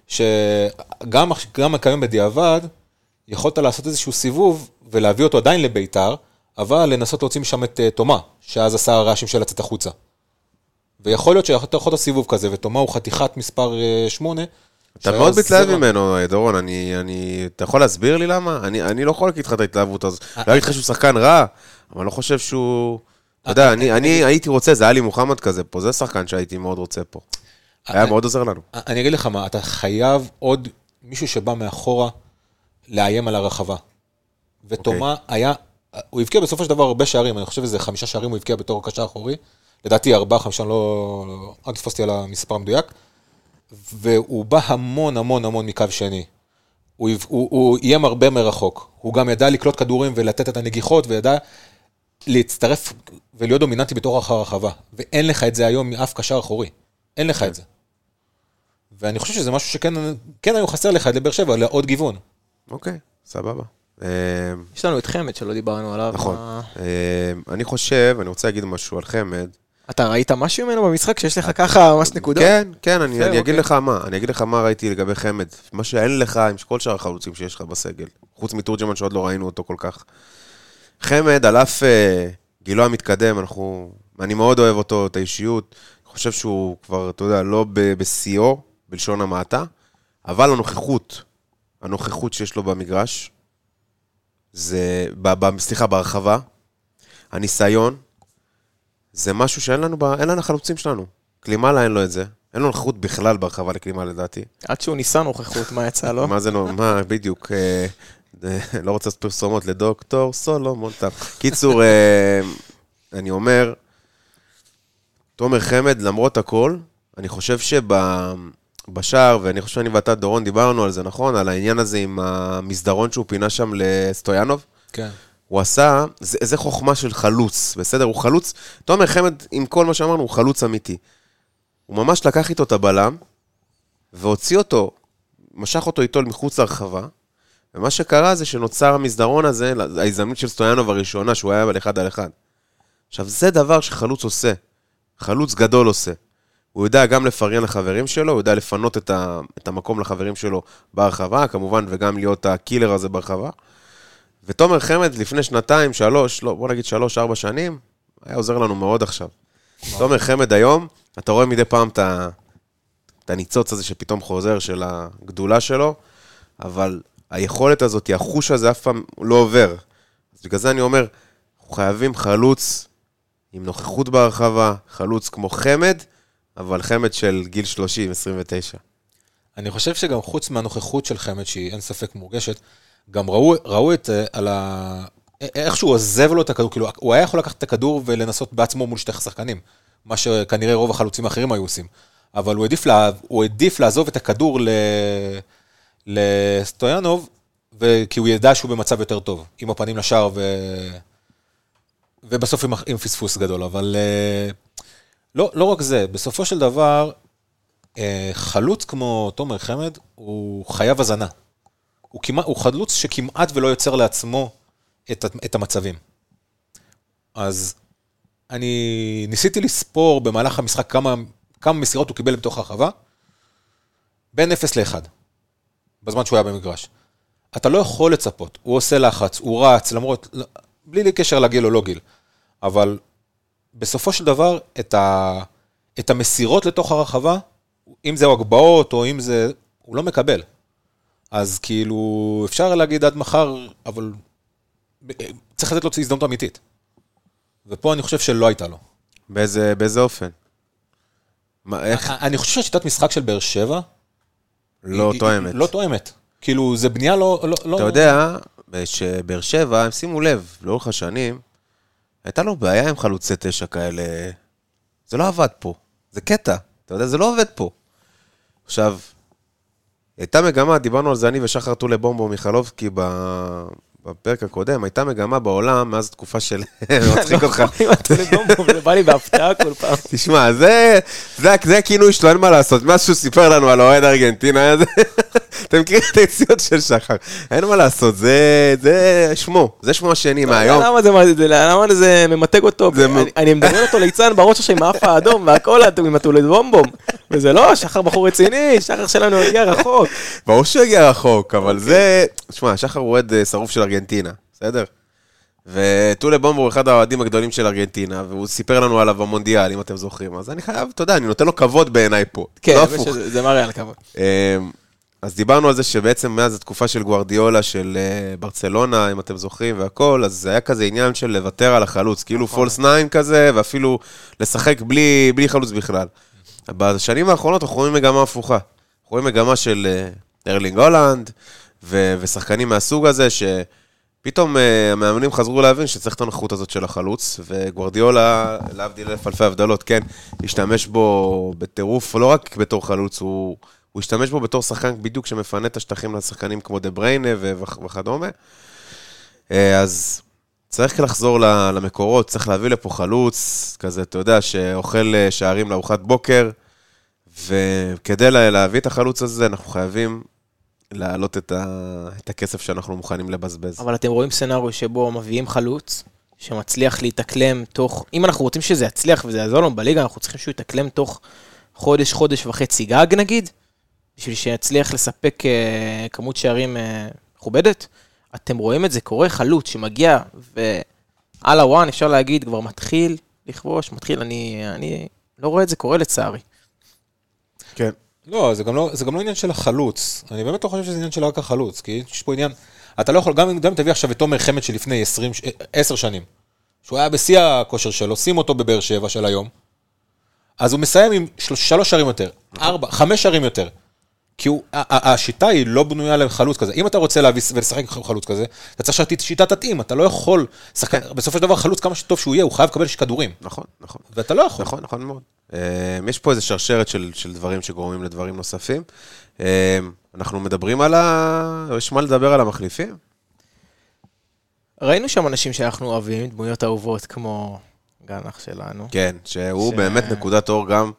שגם כיום בדיעבד, יכולת לעשות איזשהו סיבוב ולהביא אותו עדיין לביתר, אבל לנסות להוציא משם את תומה, שאז עשה הרעשים של לצאת החוצה. ויכול להיות שיכולת לעשות סיבוב כזה, ותומה הוא חתיכת מספר שמונה. אתה מאוד מתלהב ממנו, דורון, אתה יכול להסביר לי למה? אני לא יכול להגיד לך את ההתלהבות הזאת. לא אגיד לך שהוא שחקן רע, אבל אני לא חושב שהוא... אתה יודע, אני הייתי רוצה, זה היה לי מוחמד כזה פה, זה שחקן שהייתי מאוד רוצה פה. היה מאוד עוזר לנו. אני אגיד לך מה, אתה חייב עוד מישהו שבא מאחורה לאיים על הרחבה. ותומה היה, הוא הבקיע בסופו של דבר הרבה שערים, אני חושב איזה חמישה שערים הוא הבקיע בתור קשר אחורי, לדעתי ארבעה, חמישה, לא, רק תפוסתי על המספר המדויק, והוא בא המון המון המון מקו שני. הוא איים הרבה מרחוק, הוא גם ידע לקלוט כדורים ולתת את הנגיחות, וידע להצטרף ולהיות דומיננטי בתור הרחבה, ואין לך את זה היום מאף קשר אחורי. אין לך את זה. ואני חושב שזה משהו שכן, כן היו חסר לך, לבאר שבע, לעוד גיוון. אוקיי, סבבה. יש לנו את חמד שלא דיברנו עליו. נכון. אני חושב, אני רוצה להגיד משהו על חמד. אתה ראית משהו ממנו במשחק שיש לך ככה ממש נקודות? כן, כן, אני אגיד לך מה. אני אגיד לך מה ראיתי לגבי חמד. מה שאין לך עם כל שאר החלוצים שיש לך בסגל. חוץ מתורג'מן שעוד לא ראינו אותו כל כך. חמד, על אף גילו המתקדם, אנחנו... אני מאוד אוהב אותו, את האישיות. אני חושב שהוא כבר, אתה יודע, לא בסיור, בלשון המעטה, אבל הנוכחות, הנוכחות שיש לו במגרש, זה, סליחה, בהרחבה, הניסיון, זה משהו שאין לנו, אין לנו החלוצים שלנו. כלימלה אין לו את זה. אין לו נוכחות בכלל בהרחבה לכלימלה, לדעתי. עד שהוא ניסה נוכחות, מה יצא לו? מה זה, מה, בדיוק... לא רוצה פרסומות לדוקטור סולומון. קיצור, אני אומר, תומר חמד, למרות הכל, אני חושב שבשער, ואני חושב שאני ואתה דורון דיברנו על זה, נכון? על העניין הזה עם המסדרון שהוא פינה שם לסטויאנוב. כן. הוא עשה, זה, זה חוכמה של חלוץ, בסדר? הוא חלוץ, תומר חמד, עם כל מה שאמרנו, הוא חלוץ אמיתי. הוא ממש לקח איתו את הבלם, והוציא אותו, משך אותו איתו מחוץ לרחבה, ומה שקרה זה שנוצר המסדרון הזה, ההזדמנות של סטויאנוב הראשונה, שהוא היה באחד על אחד. עכשיו, זה דבר שחלוץ עושה. חלוץ גדול עושה. הוא יודע גם לפרגן לחברים שלו, הוא יודע לפנות את, ה, את המקום לחברים שלו ברחבה, כמובן, וגם להיות הקילר הזה ברחבה. ותומר חמד, לפני שנתיים, שלוש, לא, בוא נגיד שלוש, ארבע שנים, היה עוזר לנו מאוד עכשיו. תומר חמד היום, אתה רואה מדי פעם את, את הניצוץ הזה שפתאום חוזר של הגדולה שלו, אבל... היכולת הזאת, החוש הזה אף פעם לא עובר. אז בגלל זה אני אומר, אנחנו חייבים חלוץ עם נוכחות בהרחבה, חלוץ כמו חמד, אבל חמד של גיל שלושים עשרים ותשע. אני חושב שגם חוץ מהנוכחות של חמד, שהיא אין ספק מורגשת, גם ראו, ראו את על ה... איך שהוא עוזב לו את הכדור, כאילו הוא היה יכול לקחת את הכדור ולנסות בעצמו מול שתי שחקנים, מה שכנראה רוב החלוצים האחרים היו עושים. אבל הוא עדיף, לה, הוא עדיף לעזוב את הכדור ל... לסטויאנוב, כי הוא ידע שהוא במצב יותר טוב, עם הפנים לשער, ו... ובסוף עם, עם פספוס גדול, אבל לא, לא רק זה, בסופו של דבר, חלוץ כמו תומר חמד, הוא חייב הזנה. הוא, כמע, הוא חלוץ שכמעט ולא יוצר לעצמו את, את המצבים. אז אני ניסיתי לספור במהלך המשחק כמה, כמה מסירות הוא קיבל בתוך הרחבה, בין אפס לאחד. בזמן שהוא היה במגרש. אתה לא יכול לצפות, הוא עושה לחץ, הוא רץ, למרות, בלי קשר לגיל או לא גיל, אבל בסופו של דבר, את, ה, את המסירות לתוך הרחבה, אם זה הגבעות או אם זה, הוא לא מקבל. אז כאילו, אפשר להגיד עד מחר, אבל צריך לתת לו הזדמנות אמיתית. ופה אני חושב שלא הייתה לו. באיזה, באיזה אופן? מה, איך? אני חושב ששיטת משחק של באר שבע, לא תואמת. לא תואמת. כאילו, זה בנייה לא... אתה יודע, שבאר שבע, הם שימו לב, לאורך השנים, הייתה לו בעיה עם חלוצי תשע כאלה. זה לא עבד פה. זה קטע. אתה יודע, זה לא עובד פה. עכשיו, הייתה מגמה, דיברנו על זה אני ושחר טולה בומבו מיכלובסקי בפרק הקודם, הייתה מגמה בעולם, מאז התקופה של... מצחיק אותך. טולה בומבו, זה בא לי בהפתעה כל פעם. תשמע, זה... זה הכינוי שלו, אין מה לעשות. משהו סיפר לנו על אוהד ארגנטינה, אתם מכירים את היציאות של שחר. אין מה לעשות, זה שמו, זה שמו השני מהיום. למה זה ממתג אותו? אני מדבר אותו ליצן בראש עכשיו עם האף האדום, והכל עם הטולה בומבום. וזה לא, שחר בחור רציני, שחר שלנו הגיע רחוק. ברור שהגיע רחוק, אבל זה... תשמע, שחר הוא עוד שרוף של ארגנטינה, בסדר? וטולה בומבו הוא אחד האוהדים הגדולים של ארגנטינה, והוא סיפר לנו עליו במונדיאל, אם אתם זוכרים. אז אני חייב, תודה, אני נותן לו כבוד בעיניי פה. כן, זה מראה על כבוד. אז דיברנו על זה שבעצם מאז התקופה של גוארדיולה, של ברצלונה, אם אתם זוכרים והכל, אז זה היה כזה עניין של לוותר על החלוץ, כאילו פולס ניין כזה, ואפילו לשחק בלי, בלי חלוץ בכלל. בשנים האחרונות אנחנו רואים מגמה הפוכה. אנחנו רואים מגמה של ארלינג הולנד, ו- ושחקנים מהסוג הזה, שפתאום המאמנים חזרו להבין שצריך את הנוחות הזאת של החלוץ, וגוארדיולה, להבדיל אלף אלפי הבדלות, כן, השתמש בו בטירוף, לא רק בתור חלוץ, הוא... הוא השתמש בו בתור שחקן בדיוק שמפנה את השטחים לשחקנים כמו דה בריינה וכדומה. אז צריך לחזור למקורות, צריך להביא לפה חלוץ, כזה, אתה יודע, שאוכל שערים לארוחת בוקר, וכדי להביא את החלוץ הזה, אנחנו חייבים להעלות את, ה... את הכסף שאנחנו מוכנים לבזבז. אבל אתם רואים סנאריו שבו מביאים חלוץ, שמצליח להתאקלם תוך, אם אנחנו רוצים שזה יצליח וזה יעזור לנו בליגה, אנחנו צריכים שהוא יתאקלם תוך חודש, חודש וחצי גג נגיד, בשביל שיצליח לספק uh, כמות שערים uh, מכובדת. אתם רואים את זה, קורה חלוץ שמגיע, ועל הוואן אפשר להגיד, כבר מתחיל לכבוש, מתחיל, אני, אני לא רואה את זה, קורה לצערי. כן. לא, זה גם לא, זה גם לא עניין של החלוץ. אני באמת לא חושב שזה עניין של רק החלוץ, כי יש פה עניין, אתה לא יכול, גם אם תביא עכשיו את תומר חמד שלפני עשר שנים, שהוא היה בשיא הכושר שלו, שים אותו בבאר שבע של היום, אז הוא מסיים עם שלוש שערים יותר, ארבע, חמש שערים יותר, כי הוא, השיטה היא לא בנויה לחלוץ כזה. אם אתה רוצה להביא ולשחק חלוץ כזה, אתה צריך שהשיטה תתאים, אתה לא יכול, בסופו של דבר חלוץ כמה שטוב שהוא יהיה, הוא חייב לקבל כדורים. נכון, נכון. ואתה לא יכול. נכון, נכון מאוד. יש פה איזו שרשרת של דברים שגורמים לדברים נוספים. אנחנו מדברים על ה... יש מה לדבר על המחליפים? ראינו שם אנשים שאנחנו אוהבים, דמויות אהובות כמו גנח שלנו. כן, שהוא באמת נקודת אור גם...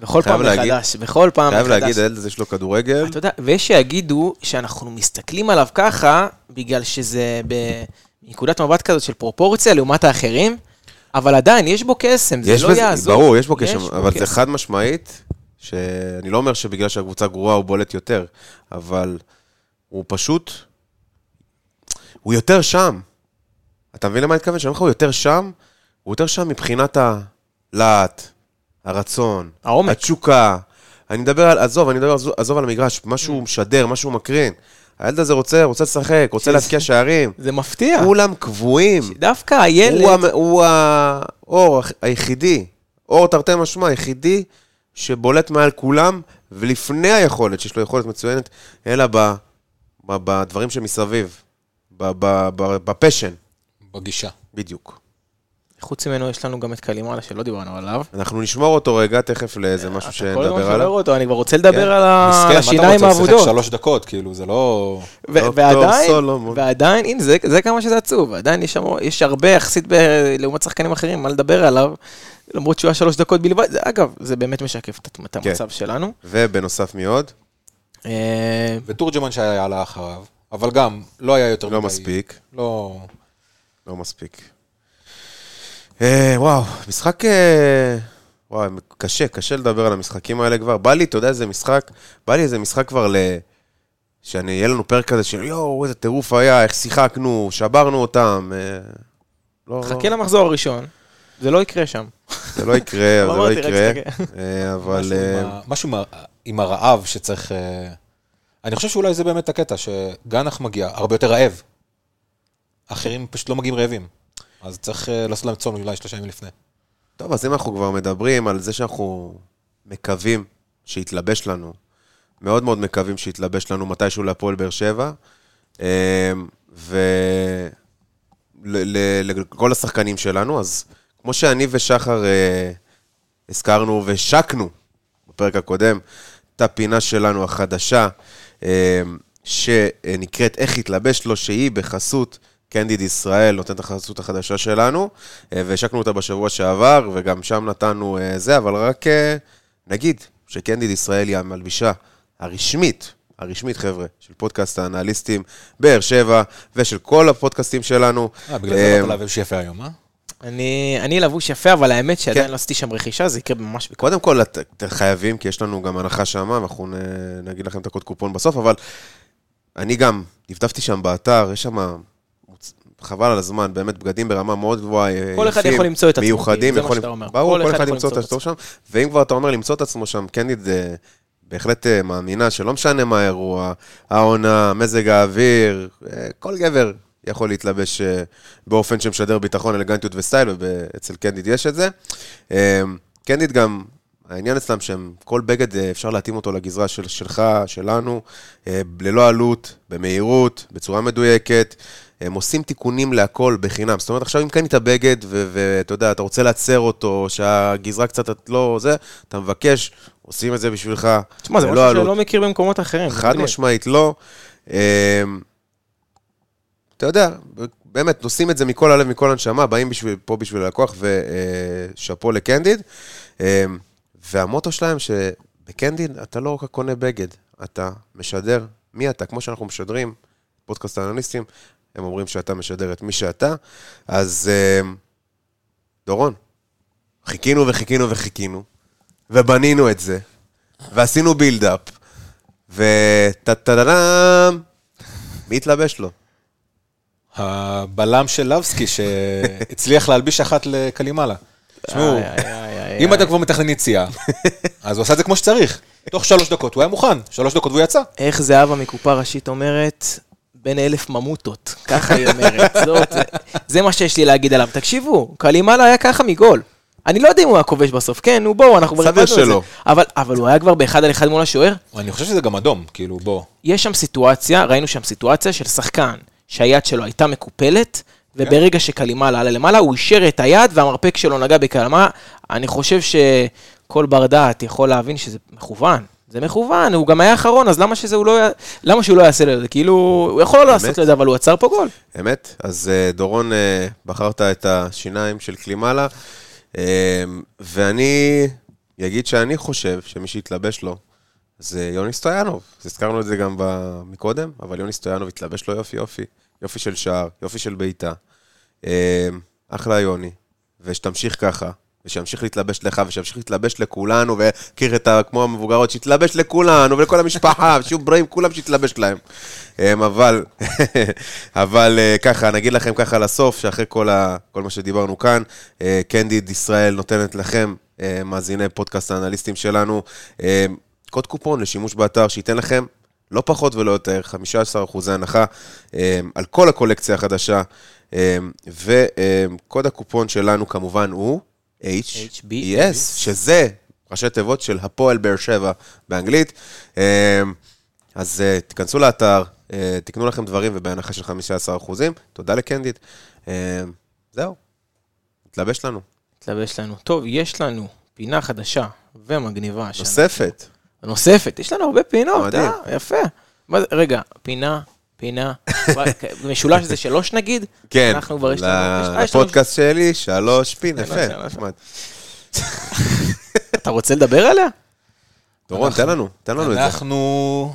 בכל פעם מחדש, בכל פעם מחדש. חייב להגיד, הילד הזה יש לו כדורגל. אתה יודע, ויש שיגידו שאנחנו מסתכלים עליו ככה, בגלל שזה בנקודת מבט כזאת של פרופורציה, לעומת האחרים, אבל עדיין יש בו קסם, זה לא יעזור. ברור, יש בו קסם, אבל זה חד משמעית, שאני לא אומר שבגלל שהקבוצה גרועה הוא בולט יותר, אבל הוא פשוט, הוא יותר שם. אתה מבין למה התכוון? שאני אומר לך, הוא יותר שם, הוא יותר שם מבחינת הלהט, הרצון, העומק. התשוקה, אני מדבר על, עזוב, אני מדבר, עזוב על המגרש, משהו משדר, משהו מקרין, הילד הזה רוצה, רוצה לשחק, רוצה להפקיע שערים. זה מפתיע. כולם קבועים. שדווקא הילד. הוא האור היחידי, אור תרתי משמע, היחידי שבולט מעל כולם, ולפני היכולת, שיש לו יכולת מצוינת, אלא בדברים שמסביב, בפשן. בגישה. בדיוק. חוץ ממנו יש לנו גם את קלימאלה שלא דיברנו עליו. אנחנו נשמור אותו רגע תכף לאיזה משהו שנדבר עליו. אני כבר רוצה לדבר על השיניים העבודות. אתה רוצה לשחק שלוש דקות, כאילו, זה לא... ועדיין, הנה, זה כמה שזה עצוב. עדיין יש הרבה יחסית לעומת שחקנים אחרים, מה לדבר עליו, למרות שהוא היה שלוש דקות בלבד. אגב, זה באמת משקף את המצב שלנו. ובנוסף מי עוד? וטורג'מן שהיה עלה אחריו, אבל גם לא היה יותר... לא מספיק. לא מספיק. וואו, משחק, וואו, קשה, קשה לדבר על המשחקים האלה כבר, בא לי, אתה יודע איזה משחק, בא לי איזה משחק כבר ל... שאני, יהיה לנו פרק כזה של יואו, איזה טירוף היה, איך שיחקנו, שברנו אותם, לא... חכה למחזור הראשון, זה לא יקרה שם. זה לא יקרה, זה לא יקרה, אבל... משהו עם הרעב שצריך... אני חושב שאולי זה באמת הקטע, שגנח מגיע הרבה יותר רעב, אחרים פשוט לא מגיעים רעבים. אז צריך לעשות להם צום, אולי שלושה ימים לפני. טוב, אז אם אנחנו כבר מדברים על זה שאנחנו מקווים שיתלבש לנו, מאוד מאוד מקווים שיתלבש לנו מתישהו להפועל באר שבע, ולכל השחקנים שלנו, אז כמו שאני ושחר הזכרנו ושקנו בפרק הקודם, את הפינה שלנו החדשה, שנקראת איך יתלבש לו, שהיא בחסות, קנדיד ישראל נותן את החסות החדשה שלנו, והשקנו אותה בשבוע שעבר, וגם שם נתנו זה, אבל רק נגיד שקנדיד ישראל היא המלבישה הרשמית, הרשמית חבר'ה, של פודקאסט האנליסטים באר שבע, ושל כל הפודקאסטים שלנו. בגלל זה אתה לבוש יפה היום, אה? אני לבוש יפה, אבל האמת שעדיין לא עשיתי שם רכישה, זה יקרה ממש בקודם. קודם כל, אתם חייבים, כי יש לנו גם הנחה שם, אנחנו נגיד לכם את הקוד קופון בסוף, אבל אני גם נפתחתי שם באתר, יש שם חבל על הזמן, באמת בגדים ברמה מאוד גבוהה, כל אחד יכול למצוא את עצמו, מיוחדים, ברור, כל אחד למצוא את עצמו שם, ואם כבר אתה אומר למצוא את עצמו שם, קנדיד בהחלט מאמינה שלא משנה מה האירוע, העונה, מזג האוויר, כל גבר יכול להתלבש באופן שמשדר ביטחון, אלגנטיות וסטייל, ואצל קנדיד יש את זה. קנדיד גם, העניין אצלם שהם, כל בגד אפשר להתאים אותו לגזרה שלך, שלנו, ללא עלות, במהירות, בצורה מדויקת, הם עושים תיקונים להכל בחינם. זאת אומרת, עכשיו אם קנית בגד, ואתה יודע, אתה רוצה לעצר אותו, שהגזרה קצת את לא זה, אתה מבקש, עושים את זה בשבילך. תשמע, זה משהו שלא מכיר במקומות אחרים. חד משמעית, לא. אתה יודע, באמת, עושים את זה מכל הלב, מכל הנשמה, באים פה בשביל הלקוח, ושפו לקנדיד. והמוטו שלהם, בקנדיד אתה לא רק קונה בגד, אתה משדר מי אתה, כמו שאנחנו משדרים, פודקאסט האנליסטים, הם אומרים שאתה משדר את מי שאתה, אז דורון, חיכינו וחיכינו וחיכינו, ובנינו את זה, ועשינו בילדאפ, וטטטטטם, מי התלבש לו? הבלם של לבסקי, שהצליח להלביש אחת לקלימלה. תשמעו, אם אתה כבר מתכנן יציאה, אז הוא עשה את זה כמו שצריך. תוך שלוש דקות, הוא היה מוכן, שלוש דקות והוא יצא. איך זהבה מקופה ראשית אומרת, בין אלף ממוטות, ככה היא אומרת. זה מה שיש לי להגיד עליו. תקשיבו, קלימלה היה ככה מגול. אני לא יודע אם הוא היה כובש בסוף, כן, הוא בואו, אנחנו ברבדנו את זה. אבל הוא היה כבר באחד על אחד מול השוער. אני חושב שזה גם אדום, כאילו, בואו. יש שם סיטואציה, ראינו שם סיטואציה של שחקן, שהיד שלו הייתה מקופלת, וברגע שקלימלה עלה למעלה, הוא אישר את היד, והמרפק שלו נגע בקלימלה. אני חושב שכל בר דעת יכול להבין שזה מכוון. זה מכוון, הוא גם היה אחרון, אז למה שהוא לא יעשה לזה? כאילו, הוא יכול לעשות לזה, אבל הוא עצר פה גול. אמת, אז דורון, בחרת את השיניים של קלימלה, ואני אגיד שאני חושב שמי שהתלבש לו, זה יוני סטויאנוב. הזכרנו את זה גם מקודם, אבל יוני סטויאנוב התלבש לו יופי יופי. יופי של שער, יופי של ביתה. אחלה יוני. ושתמשיך ככה, ושמשיך להתלבש לך, ושמשיך להתלבש לכולנו, וכיר את כמו המבוגרות, שיתלבש לכולנו, ולכל המשפחה, ושיהיו בריאים, כולם שיתלבש להם. אבל, אבל ככה, נגיד לכם ככה לסוף, שאחרי כל, ה, כל מה שדיברנו כאן, קנדיד ישראל נותנת לכם, מאזיני פודקאסט האנליסטים שלנו, קוד קופון לשימוש באתר, שייתן לכם לא פחות ולא יותר, חמישה עשר אחוז הנחה על כל הקולקציה החדשה, וקוד הקופון שלנו כמובן הוא אייץ' בי אס, שזה ראשי תיבות של הפועל באר שבע באנגלית, אז תיכנסו לאתר, תקנו לכם דברים ובהנחה של חמישה עשר אחוז, תודה לקנדיד, זהו, התלבש לנו. התלבש לנו, טוב, יש לנו פינה חדשה ומגניבה. נוספת. נוספת, יש לנו הרבה פינות, אה, יפה. רגע, פינה, פינה, משולש הזה שלוש נגיד, אנחנו כבר יש לנו... לפודקאסט שלי, שלוש פינה, יפה. אתה רוצה לדבר עליה? דורון, תן לנו, תן לנו את זה. אנחנו...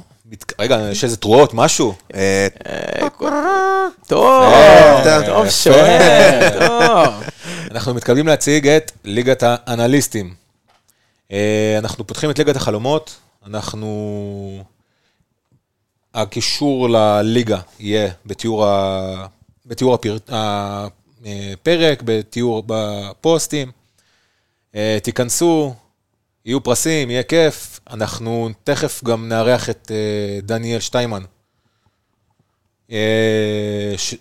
רגע, יש איזה תרועות, משהו? טוב, טוב שואל, טוב. אנחנו מתקבלים להציג את ליגת האנליסטים. אנחנו פותחים את ליגת החלומות, אנחנו, הקישור לליגה יהיה בתיאור, ה... בתיאור הפר... הפרק, בתיאור בפוסטים, תיכנסו, יהיו פרסים, יהיה כיף, אנחנו תכף גם נארח את דניאל שטיימן,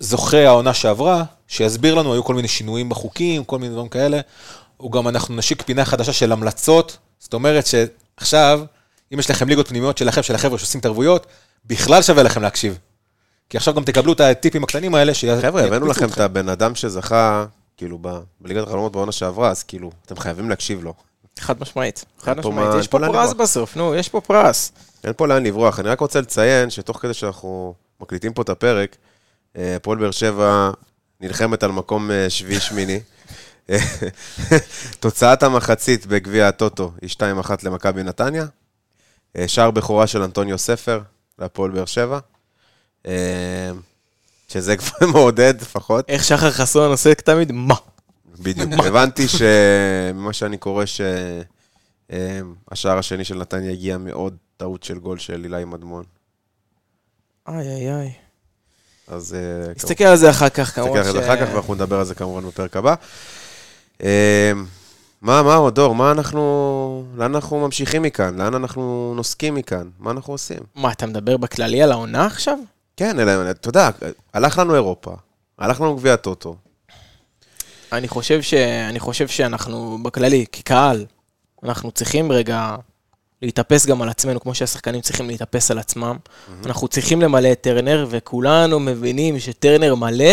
זוכה העונה שעברה, שיסביר לנו, היו כל מיני שינויים בחוקים, כל מיני דברים כאלה, וגם אנחנו נשיק פינה חדשה של המלצות, זאת אומרת שעכשיו, אם יש לכם ליגות פנימיות שלכם, של החבר'ה שעושים תרבויות, בכלל שווה לכם להקשיב. כי עכשיו גם תקבלו את הטיפים הקטנים האלה. חבר'ה, הבאנו לכם את הבן אדם שזכה, כאילו, בליגת החלומות בעונה שעברה, אז כאילו, אתם חייבים להקשיב לו. חד משמעית. חד משמעית. יש פה פרס בסוף, נו, יש פה פרס. אין פה לאן לברוח. אני רק רוצה לציין שתוך כדי שאנחנו מקליטים פה את הפרק, הפועל באר שבע נלחמת על מקום שביעי-שמיני. תוצאת המחצית בגביע הטוטו היא שתיים אחת למכבי נתניה, שער בכורה של אנטוניו ספר להפועל באר שבע, שזה כבר מעודד לפחות. איך שחר חסון עושה תמיד מה? בדיוק, הבנתי שממה שאני קורא שהשער השני של נתניה הגיע מאוד טעות של גול של אילי מדמון. איי איי איי. אז... נסתכל על זה אחר כך כמובן. נסתכל על זה אחר כך ואנחנו נדבר על זה כמובן בפרק הבא. מה, מה עוד, דור? מה אנחנו, לאן אנחנו ממשיכים מכאן? לאן אנחנו נוסקים מכאן? מה אנחנו עושים? מה, אתה מדבר בכללי על העונה עכשיו? כן, אלא, אתה יודע, הלך לנו אירופה, הלך לנו גביע הטוטו. אני חושב ש, אני חושב שאנחנו בכללי, כקהל, אנחנו צריכים רגע להתאפס גם על עצמנו, כמו שהשחקנים צריכים להתאפס על עצמם. אנחנו צריכים למלא את טרנר, וכולנו מבינים שטרנר מלא,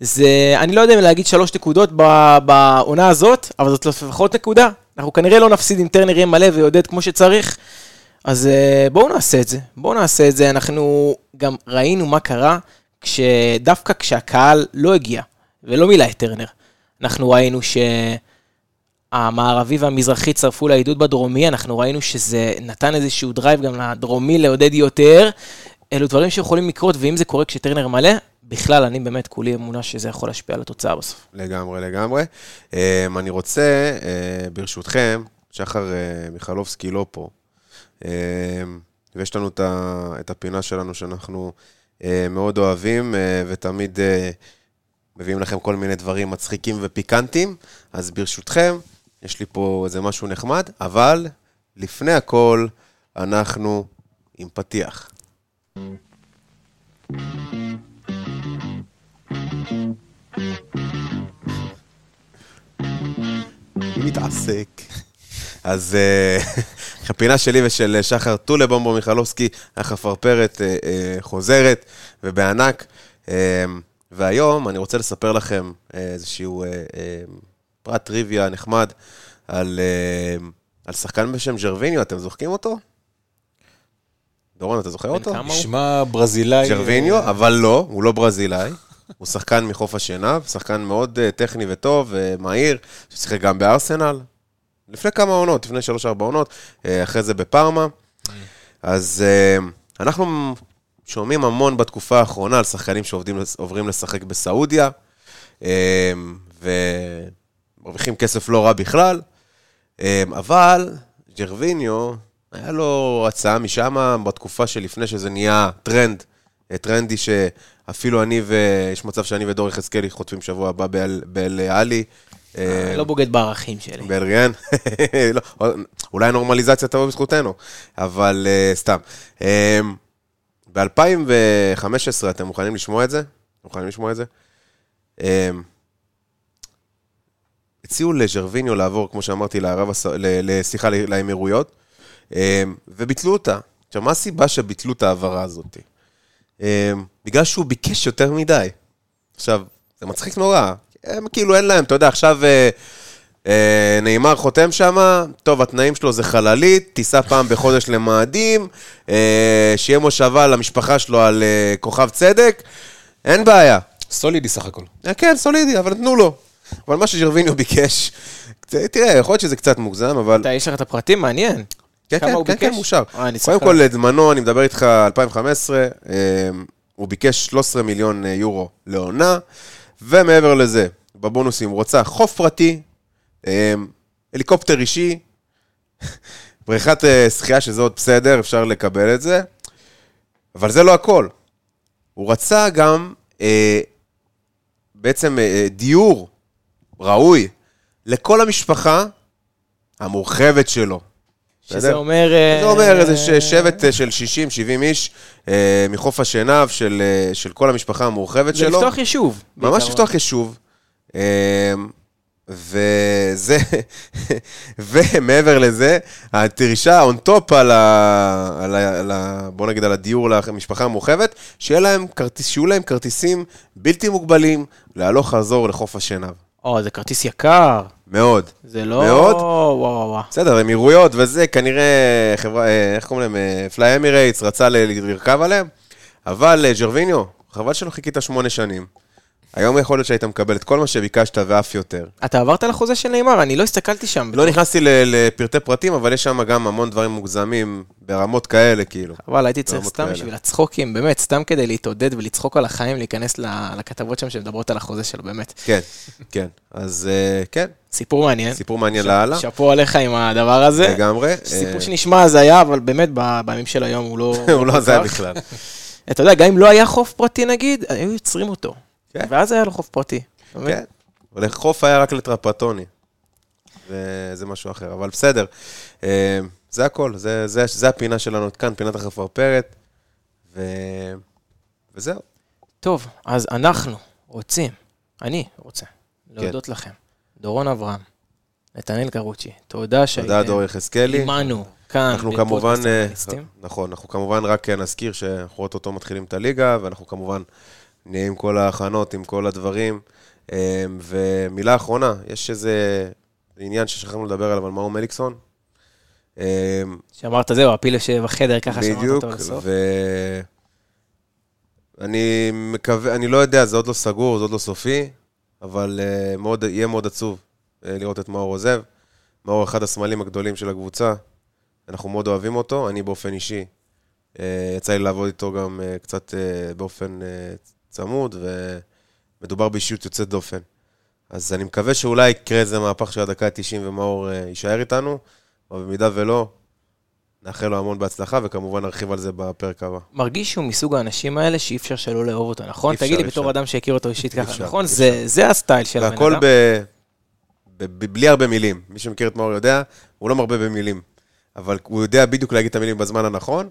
זה, אני לא יודע אם להגיד שלוש נקודות בעונה הזאת, אבל זאת לפחות נקודה. אנחנו כנראה לא נפסיד עם טרנר יהיה מלא ויודד כמו שצריך, אז בואו נעשה את זה. בואו נעשה את זה, אנחנו גם ראינו מה קרה, דווקא כשהקהל לא הגיע, ולא מילא את טרנר. אנחנו ראינו ש... המערבי והמזרחי צרפו לעידוד בדרומי, אנחנו ראינו שזה נתן איזשהו דרייב גם לדרומי לעודד יותר, אלו דברים שיכולים לקרות, ואם זה קורה כשטרנר מלא, בכלל אני באמת כולי אמונה שזה יכול להשפיע על התוצאה בסוף. לגמרי, לגמרי. אני רוצה, ברשותכם, שחר מיכלובסקי לא פה, ויש לנו את הפינה שלנו שאנחנו מאוד אוהבים, ותמיד מביאים לכם כל מיני דברים מצחיקים ופיקנטים, אז ברשותכם, יש לי פה איזה משהו נחמד, אבל לפני הכל, אנחנו עם פתיח. מתעסק. אז הפינה שלי ושל שחר טולה בומבו מיכלובסקי, החפרפרת חוזרת ובענק, והיום אני רוצה לספר לכם איזשהו פרט טריוויה נחמד על שחקן בשם ג'רוויניו, אתם זוכרים אותו? דורון, אתה זוכר אותו? נשמע ברזילאי. ג'רוויניו, אבל לא, הוא לא ברזילאי. הוא שחקן מחוף השינה, שחקן מאוד טכני וטוב, מהיר, ששיחק גם בארסנל. לפני כמה עונות, לפני שלוש ארבע עונות, אחרי זה בפרמה. אז אנחנו שומעים המון בתקופה האחרונה על שחקנים שעוברים לשחק בסעודיה, ומרוויחים כסף לא רע בכלל, אבל ג'רוויניו, היה לו הצעה משם בתקופה שלפני שזה נהיה טרנד, טרנדי שאפילו אני, ויש מצב שאני ודורי חזקלי חוטפים שבוע הבא באל-אלי. לא בוגד בערכים שלי. בארגן. אולי נורמליזציה תבוא בזכותנו, אבל סתם. ב-אלפיים וחמש עשרה, אתם מוכנים לשמוע את זה? מוכנים לשמוע את זה? הציעו לג'רוויניו לעבור, כמו שאמרתי, לשיחה לאמירויות, וביטלו אותה. עכשיו, מה הסיבה שביטלו את העברה הזאת? בגלל שהוא ביקש יותר מדי. עכשיו, זה מצחיק נורא. הם כאילו אין להם, אתה יודע, עכשיו נאמר חותם שם, טוב, התנאים שלו זה חללית, טיסה פעם בחודש למאדים, שיהיה מושבה למשפחה שלו על כוכב צדק, אין בעיה. סולידי סך הכל. כן, סולידי, אבל נתנו לו. אבל מה שג'רוויניו ביקש, תראה, יכול להיות שזה קצת מוגזם, אבל... אתה יש לך את הפרטים, מעניין. כן, כן, כן, כן, מאושר. קודם כל, לדמנו, אני מדבר איתך אלפיים וחמש עשרה, הוא ביקש שלושה עשר מיליון יורו לעונה, ומעבר לזה, בבונוסים רוצה חוף פרטי, הליקופטר אישי, בריכת שחייה שזה עוד בסדר, אפשר לקבל את זה, אבל זה לא הכל. הוא רצה גם בעצם דיור ראוי לכל המשפחה המורחבת שלו. שזה אומר... זה אומר איזה שבט של שישים שבעים איש מחוף השיניו של כל המשפחה המורחבת שלו. זה לפתוח יישוב. ממש לפתוח יישוב. וזה... ומעבר לזה, התרישה אונטופ על ה... בוא נגיד על הדיור למשפחה המורחבת, שיהיו להם כרטיסים בלתי מוגבלים להלוך חזור לחוף השיניו. או, זה כרטיס יקר. מאוד. זה לא... מאוד. וואו, וואו, וואו. בסדר, אמירויות, וזה כנראה חברה, איך קוראים להם? פליי אמירייטס רצה לרכב עליהם, אבל ג'רוויניו, חבל שלא חיכית שמונה שנים. היום יכול להיות שהיית מקבל את כל מה שביקשת ואף יותר. אתה עברת לחוזה של נאמר, אני לא הסתכלתי שם. לא נכנסתי לפרטי פרטים, אבל יש שם גם המון דברים מוגזמים ברמות כאלה, כאילו. אבל הייתי צריך סתם בשביל הצחוקים, באמת, סתם כדי להתעודד ולצחוק על החיים, להיכנס לכתבות שם שמדברות על החוזה שלו, באמת. כן, כן. אז כן. סיפור מעניין. סיפור מעניין להלאה. שפו עליך עם הדבר הזה. לגמרי. סיפור שנשמע אז היה, אבל באמת בימים של היום הוא לא... הוא לא זה בכלל. אתה יודע, גם אם לא היה חוף פרטי נגיד, היו יוצרים אותו. ואז היה לו חוף פרטי. כן, אבל חוף היה רק לטרפטוני, וזה משהו אחר, אבל בסדר, זה הכל, זה הפינה שלנו כאן, פינת החפרפרת, וזהו. טוב, אז אנחנו רוצים, אני רוצה להודות לכם, דורון אברהם, נתנאל לקרוצ'י, תודה שהייתם. תודה דורי חזקלי. עמנו. אנחנו כמובן, נכון, אנחנו כמובן רק נזכיר שאנחנו עוד אותו מתחילים את הליגה, ואנחנו כמובן נהיה עם כל ההכנות, עם כל הדברים, ומילה אחרונה, יש איזה עניין ששכחנו לדבר עליו, על מאור מליקסון. שאמרת זהו, הפילה שבחדר, ככה שאמרת אותו בסוף. ואני מקווה, אני לא יודע, זה עוד לא סגור, זה עוד לא סופי, אבל יהיה מאוד עצוב לראות את מאור עוזב. מאור אחד הסמלים הגדולים של הקבוצה, אנחנו מאוד אוהבים אותו, אני באופן אישי, יצא לי לעבוד איתו גם קצת באופן צמוד, ומדובר באישיות יוצאת דופן. אז אני מקווה שאולי יקרה איזה מהפך של הדקה ה-תשעים ומאור יישאר איתנו, אבל במידה ולא, נאחל לו המון בהצלחה, וכמובן נרחיב על זה בפרק הבא. מרגיש שהוא מסוג האנשים האלה שאי אפשר שלא לאהוב אותו, נכון? תגיד לי בתור אדם שהכיר אותו אישית ככה, נכון? זה הסטייל של הבן אדם. והכל בלי הרבה מילים. מי שמכיר את מאור יודע, הוא לא מרבה במילים, אבל הוא יודע בדיוק להגיד את המילים בזמן הנכון,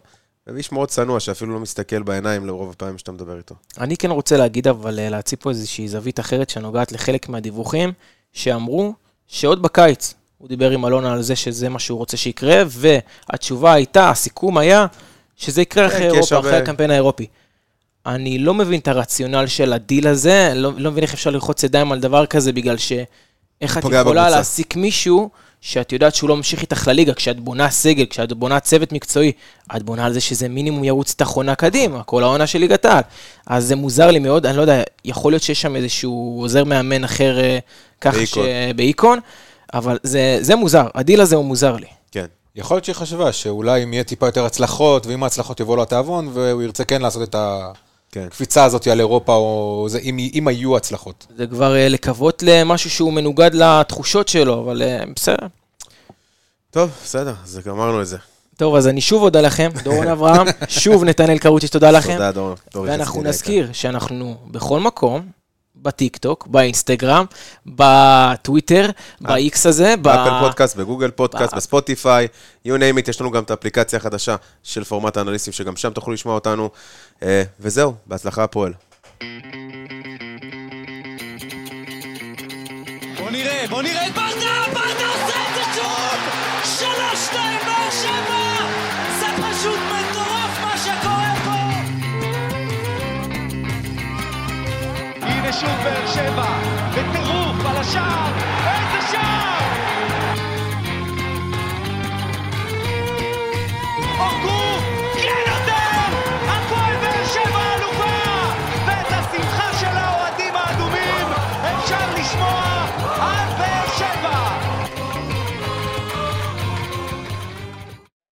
ואיש מאוד צנוע שאפילו לא מסתכל בעיניים לרוב הפעמים שאתה מדבר איתו. אני כן רוצה להגיד, אבל להציע פה איזושהי זווית אחרת שנוגעת לחלק מהדיווחים, שאמרו שעוד בקיץ הוא דיבר עם אלונה על זה שזה מה שהוא רוצה שיקרה, והתשובה הייתה, הסיכום היה, שזה יקרה אחרי אירופה, אחרי הקמפיין האירופי. אני לא מבין את הרציונל של הדיל הזה, לא מבין איך אפשר ללחוץ ידיים על דבר כזה, בגלל שאיך את יכולה להסיק מישהו, שאת יודעת שהוא לא ממשיך איתך לליגה, כשאת בונה סגל, כשאת בונה צוות מקצועי, את בונה על זה שזה מינימום ירוץ את החונה קדימה, כל העונה של ליגת העל. אז זה מוזר לי מאוד, אני לא יודע, יכול להיות שיש שם איזשהו עוזר מאמן אחר, כך שבאיקון, אבל זה, זה מוזר, הדיל הזה הוא מוזר לי. כן. יכול להיות שהיא חשבה שאולי אם יהיה טיפה יותר הצלחות, ואם ההצלחות יבואו לו התאבון, והוא ירצה כן לעשות את ה... קפיצה הזאת על אירופה, או זה, אם, אם היו הצלחות. זה כבר uh, לקוות למשהו שהוא מנוגד לתחושות שלו, אבל uh, בסדר. טוב, בסדר, אז אמרנו את זה. טוב, אז אני שוב הודה לכם, דורון אברהם, שוב נתן אלקרוץ' תודה לכם. תודה, דורון. ואנחנו נזכיר שאנחנו בכל מקום, בטיקטוק, באינסטגרם, בטוויטר, באיקס הזה, באפל פודקאסט, בגוגל פודקאסט, בספוטיפיי, you name it, יש לנו גם את האפליקציה החדשה של פורמט האנליסטים, שגם שם תוכלו לשמוע אותנו, וזהו, בהצלחה הפועל. בוא נראה, בוא נראה, ברדה, ברדה עושה את זה שוב, שלוש, שתיים, באר שבע, זה פשוט מטורף מה שקורה פה. הנה שוב באר שבע, בטירוף על השער, איזה שער! אורגו!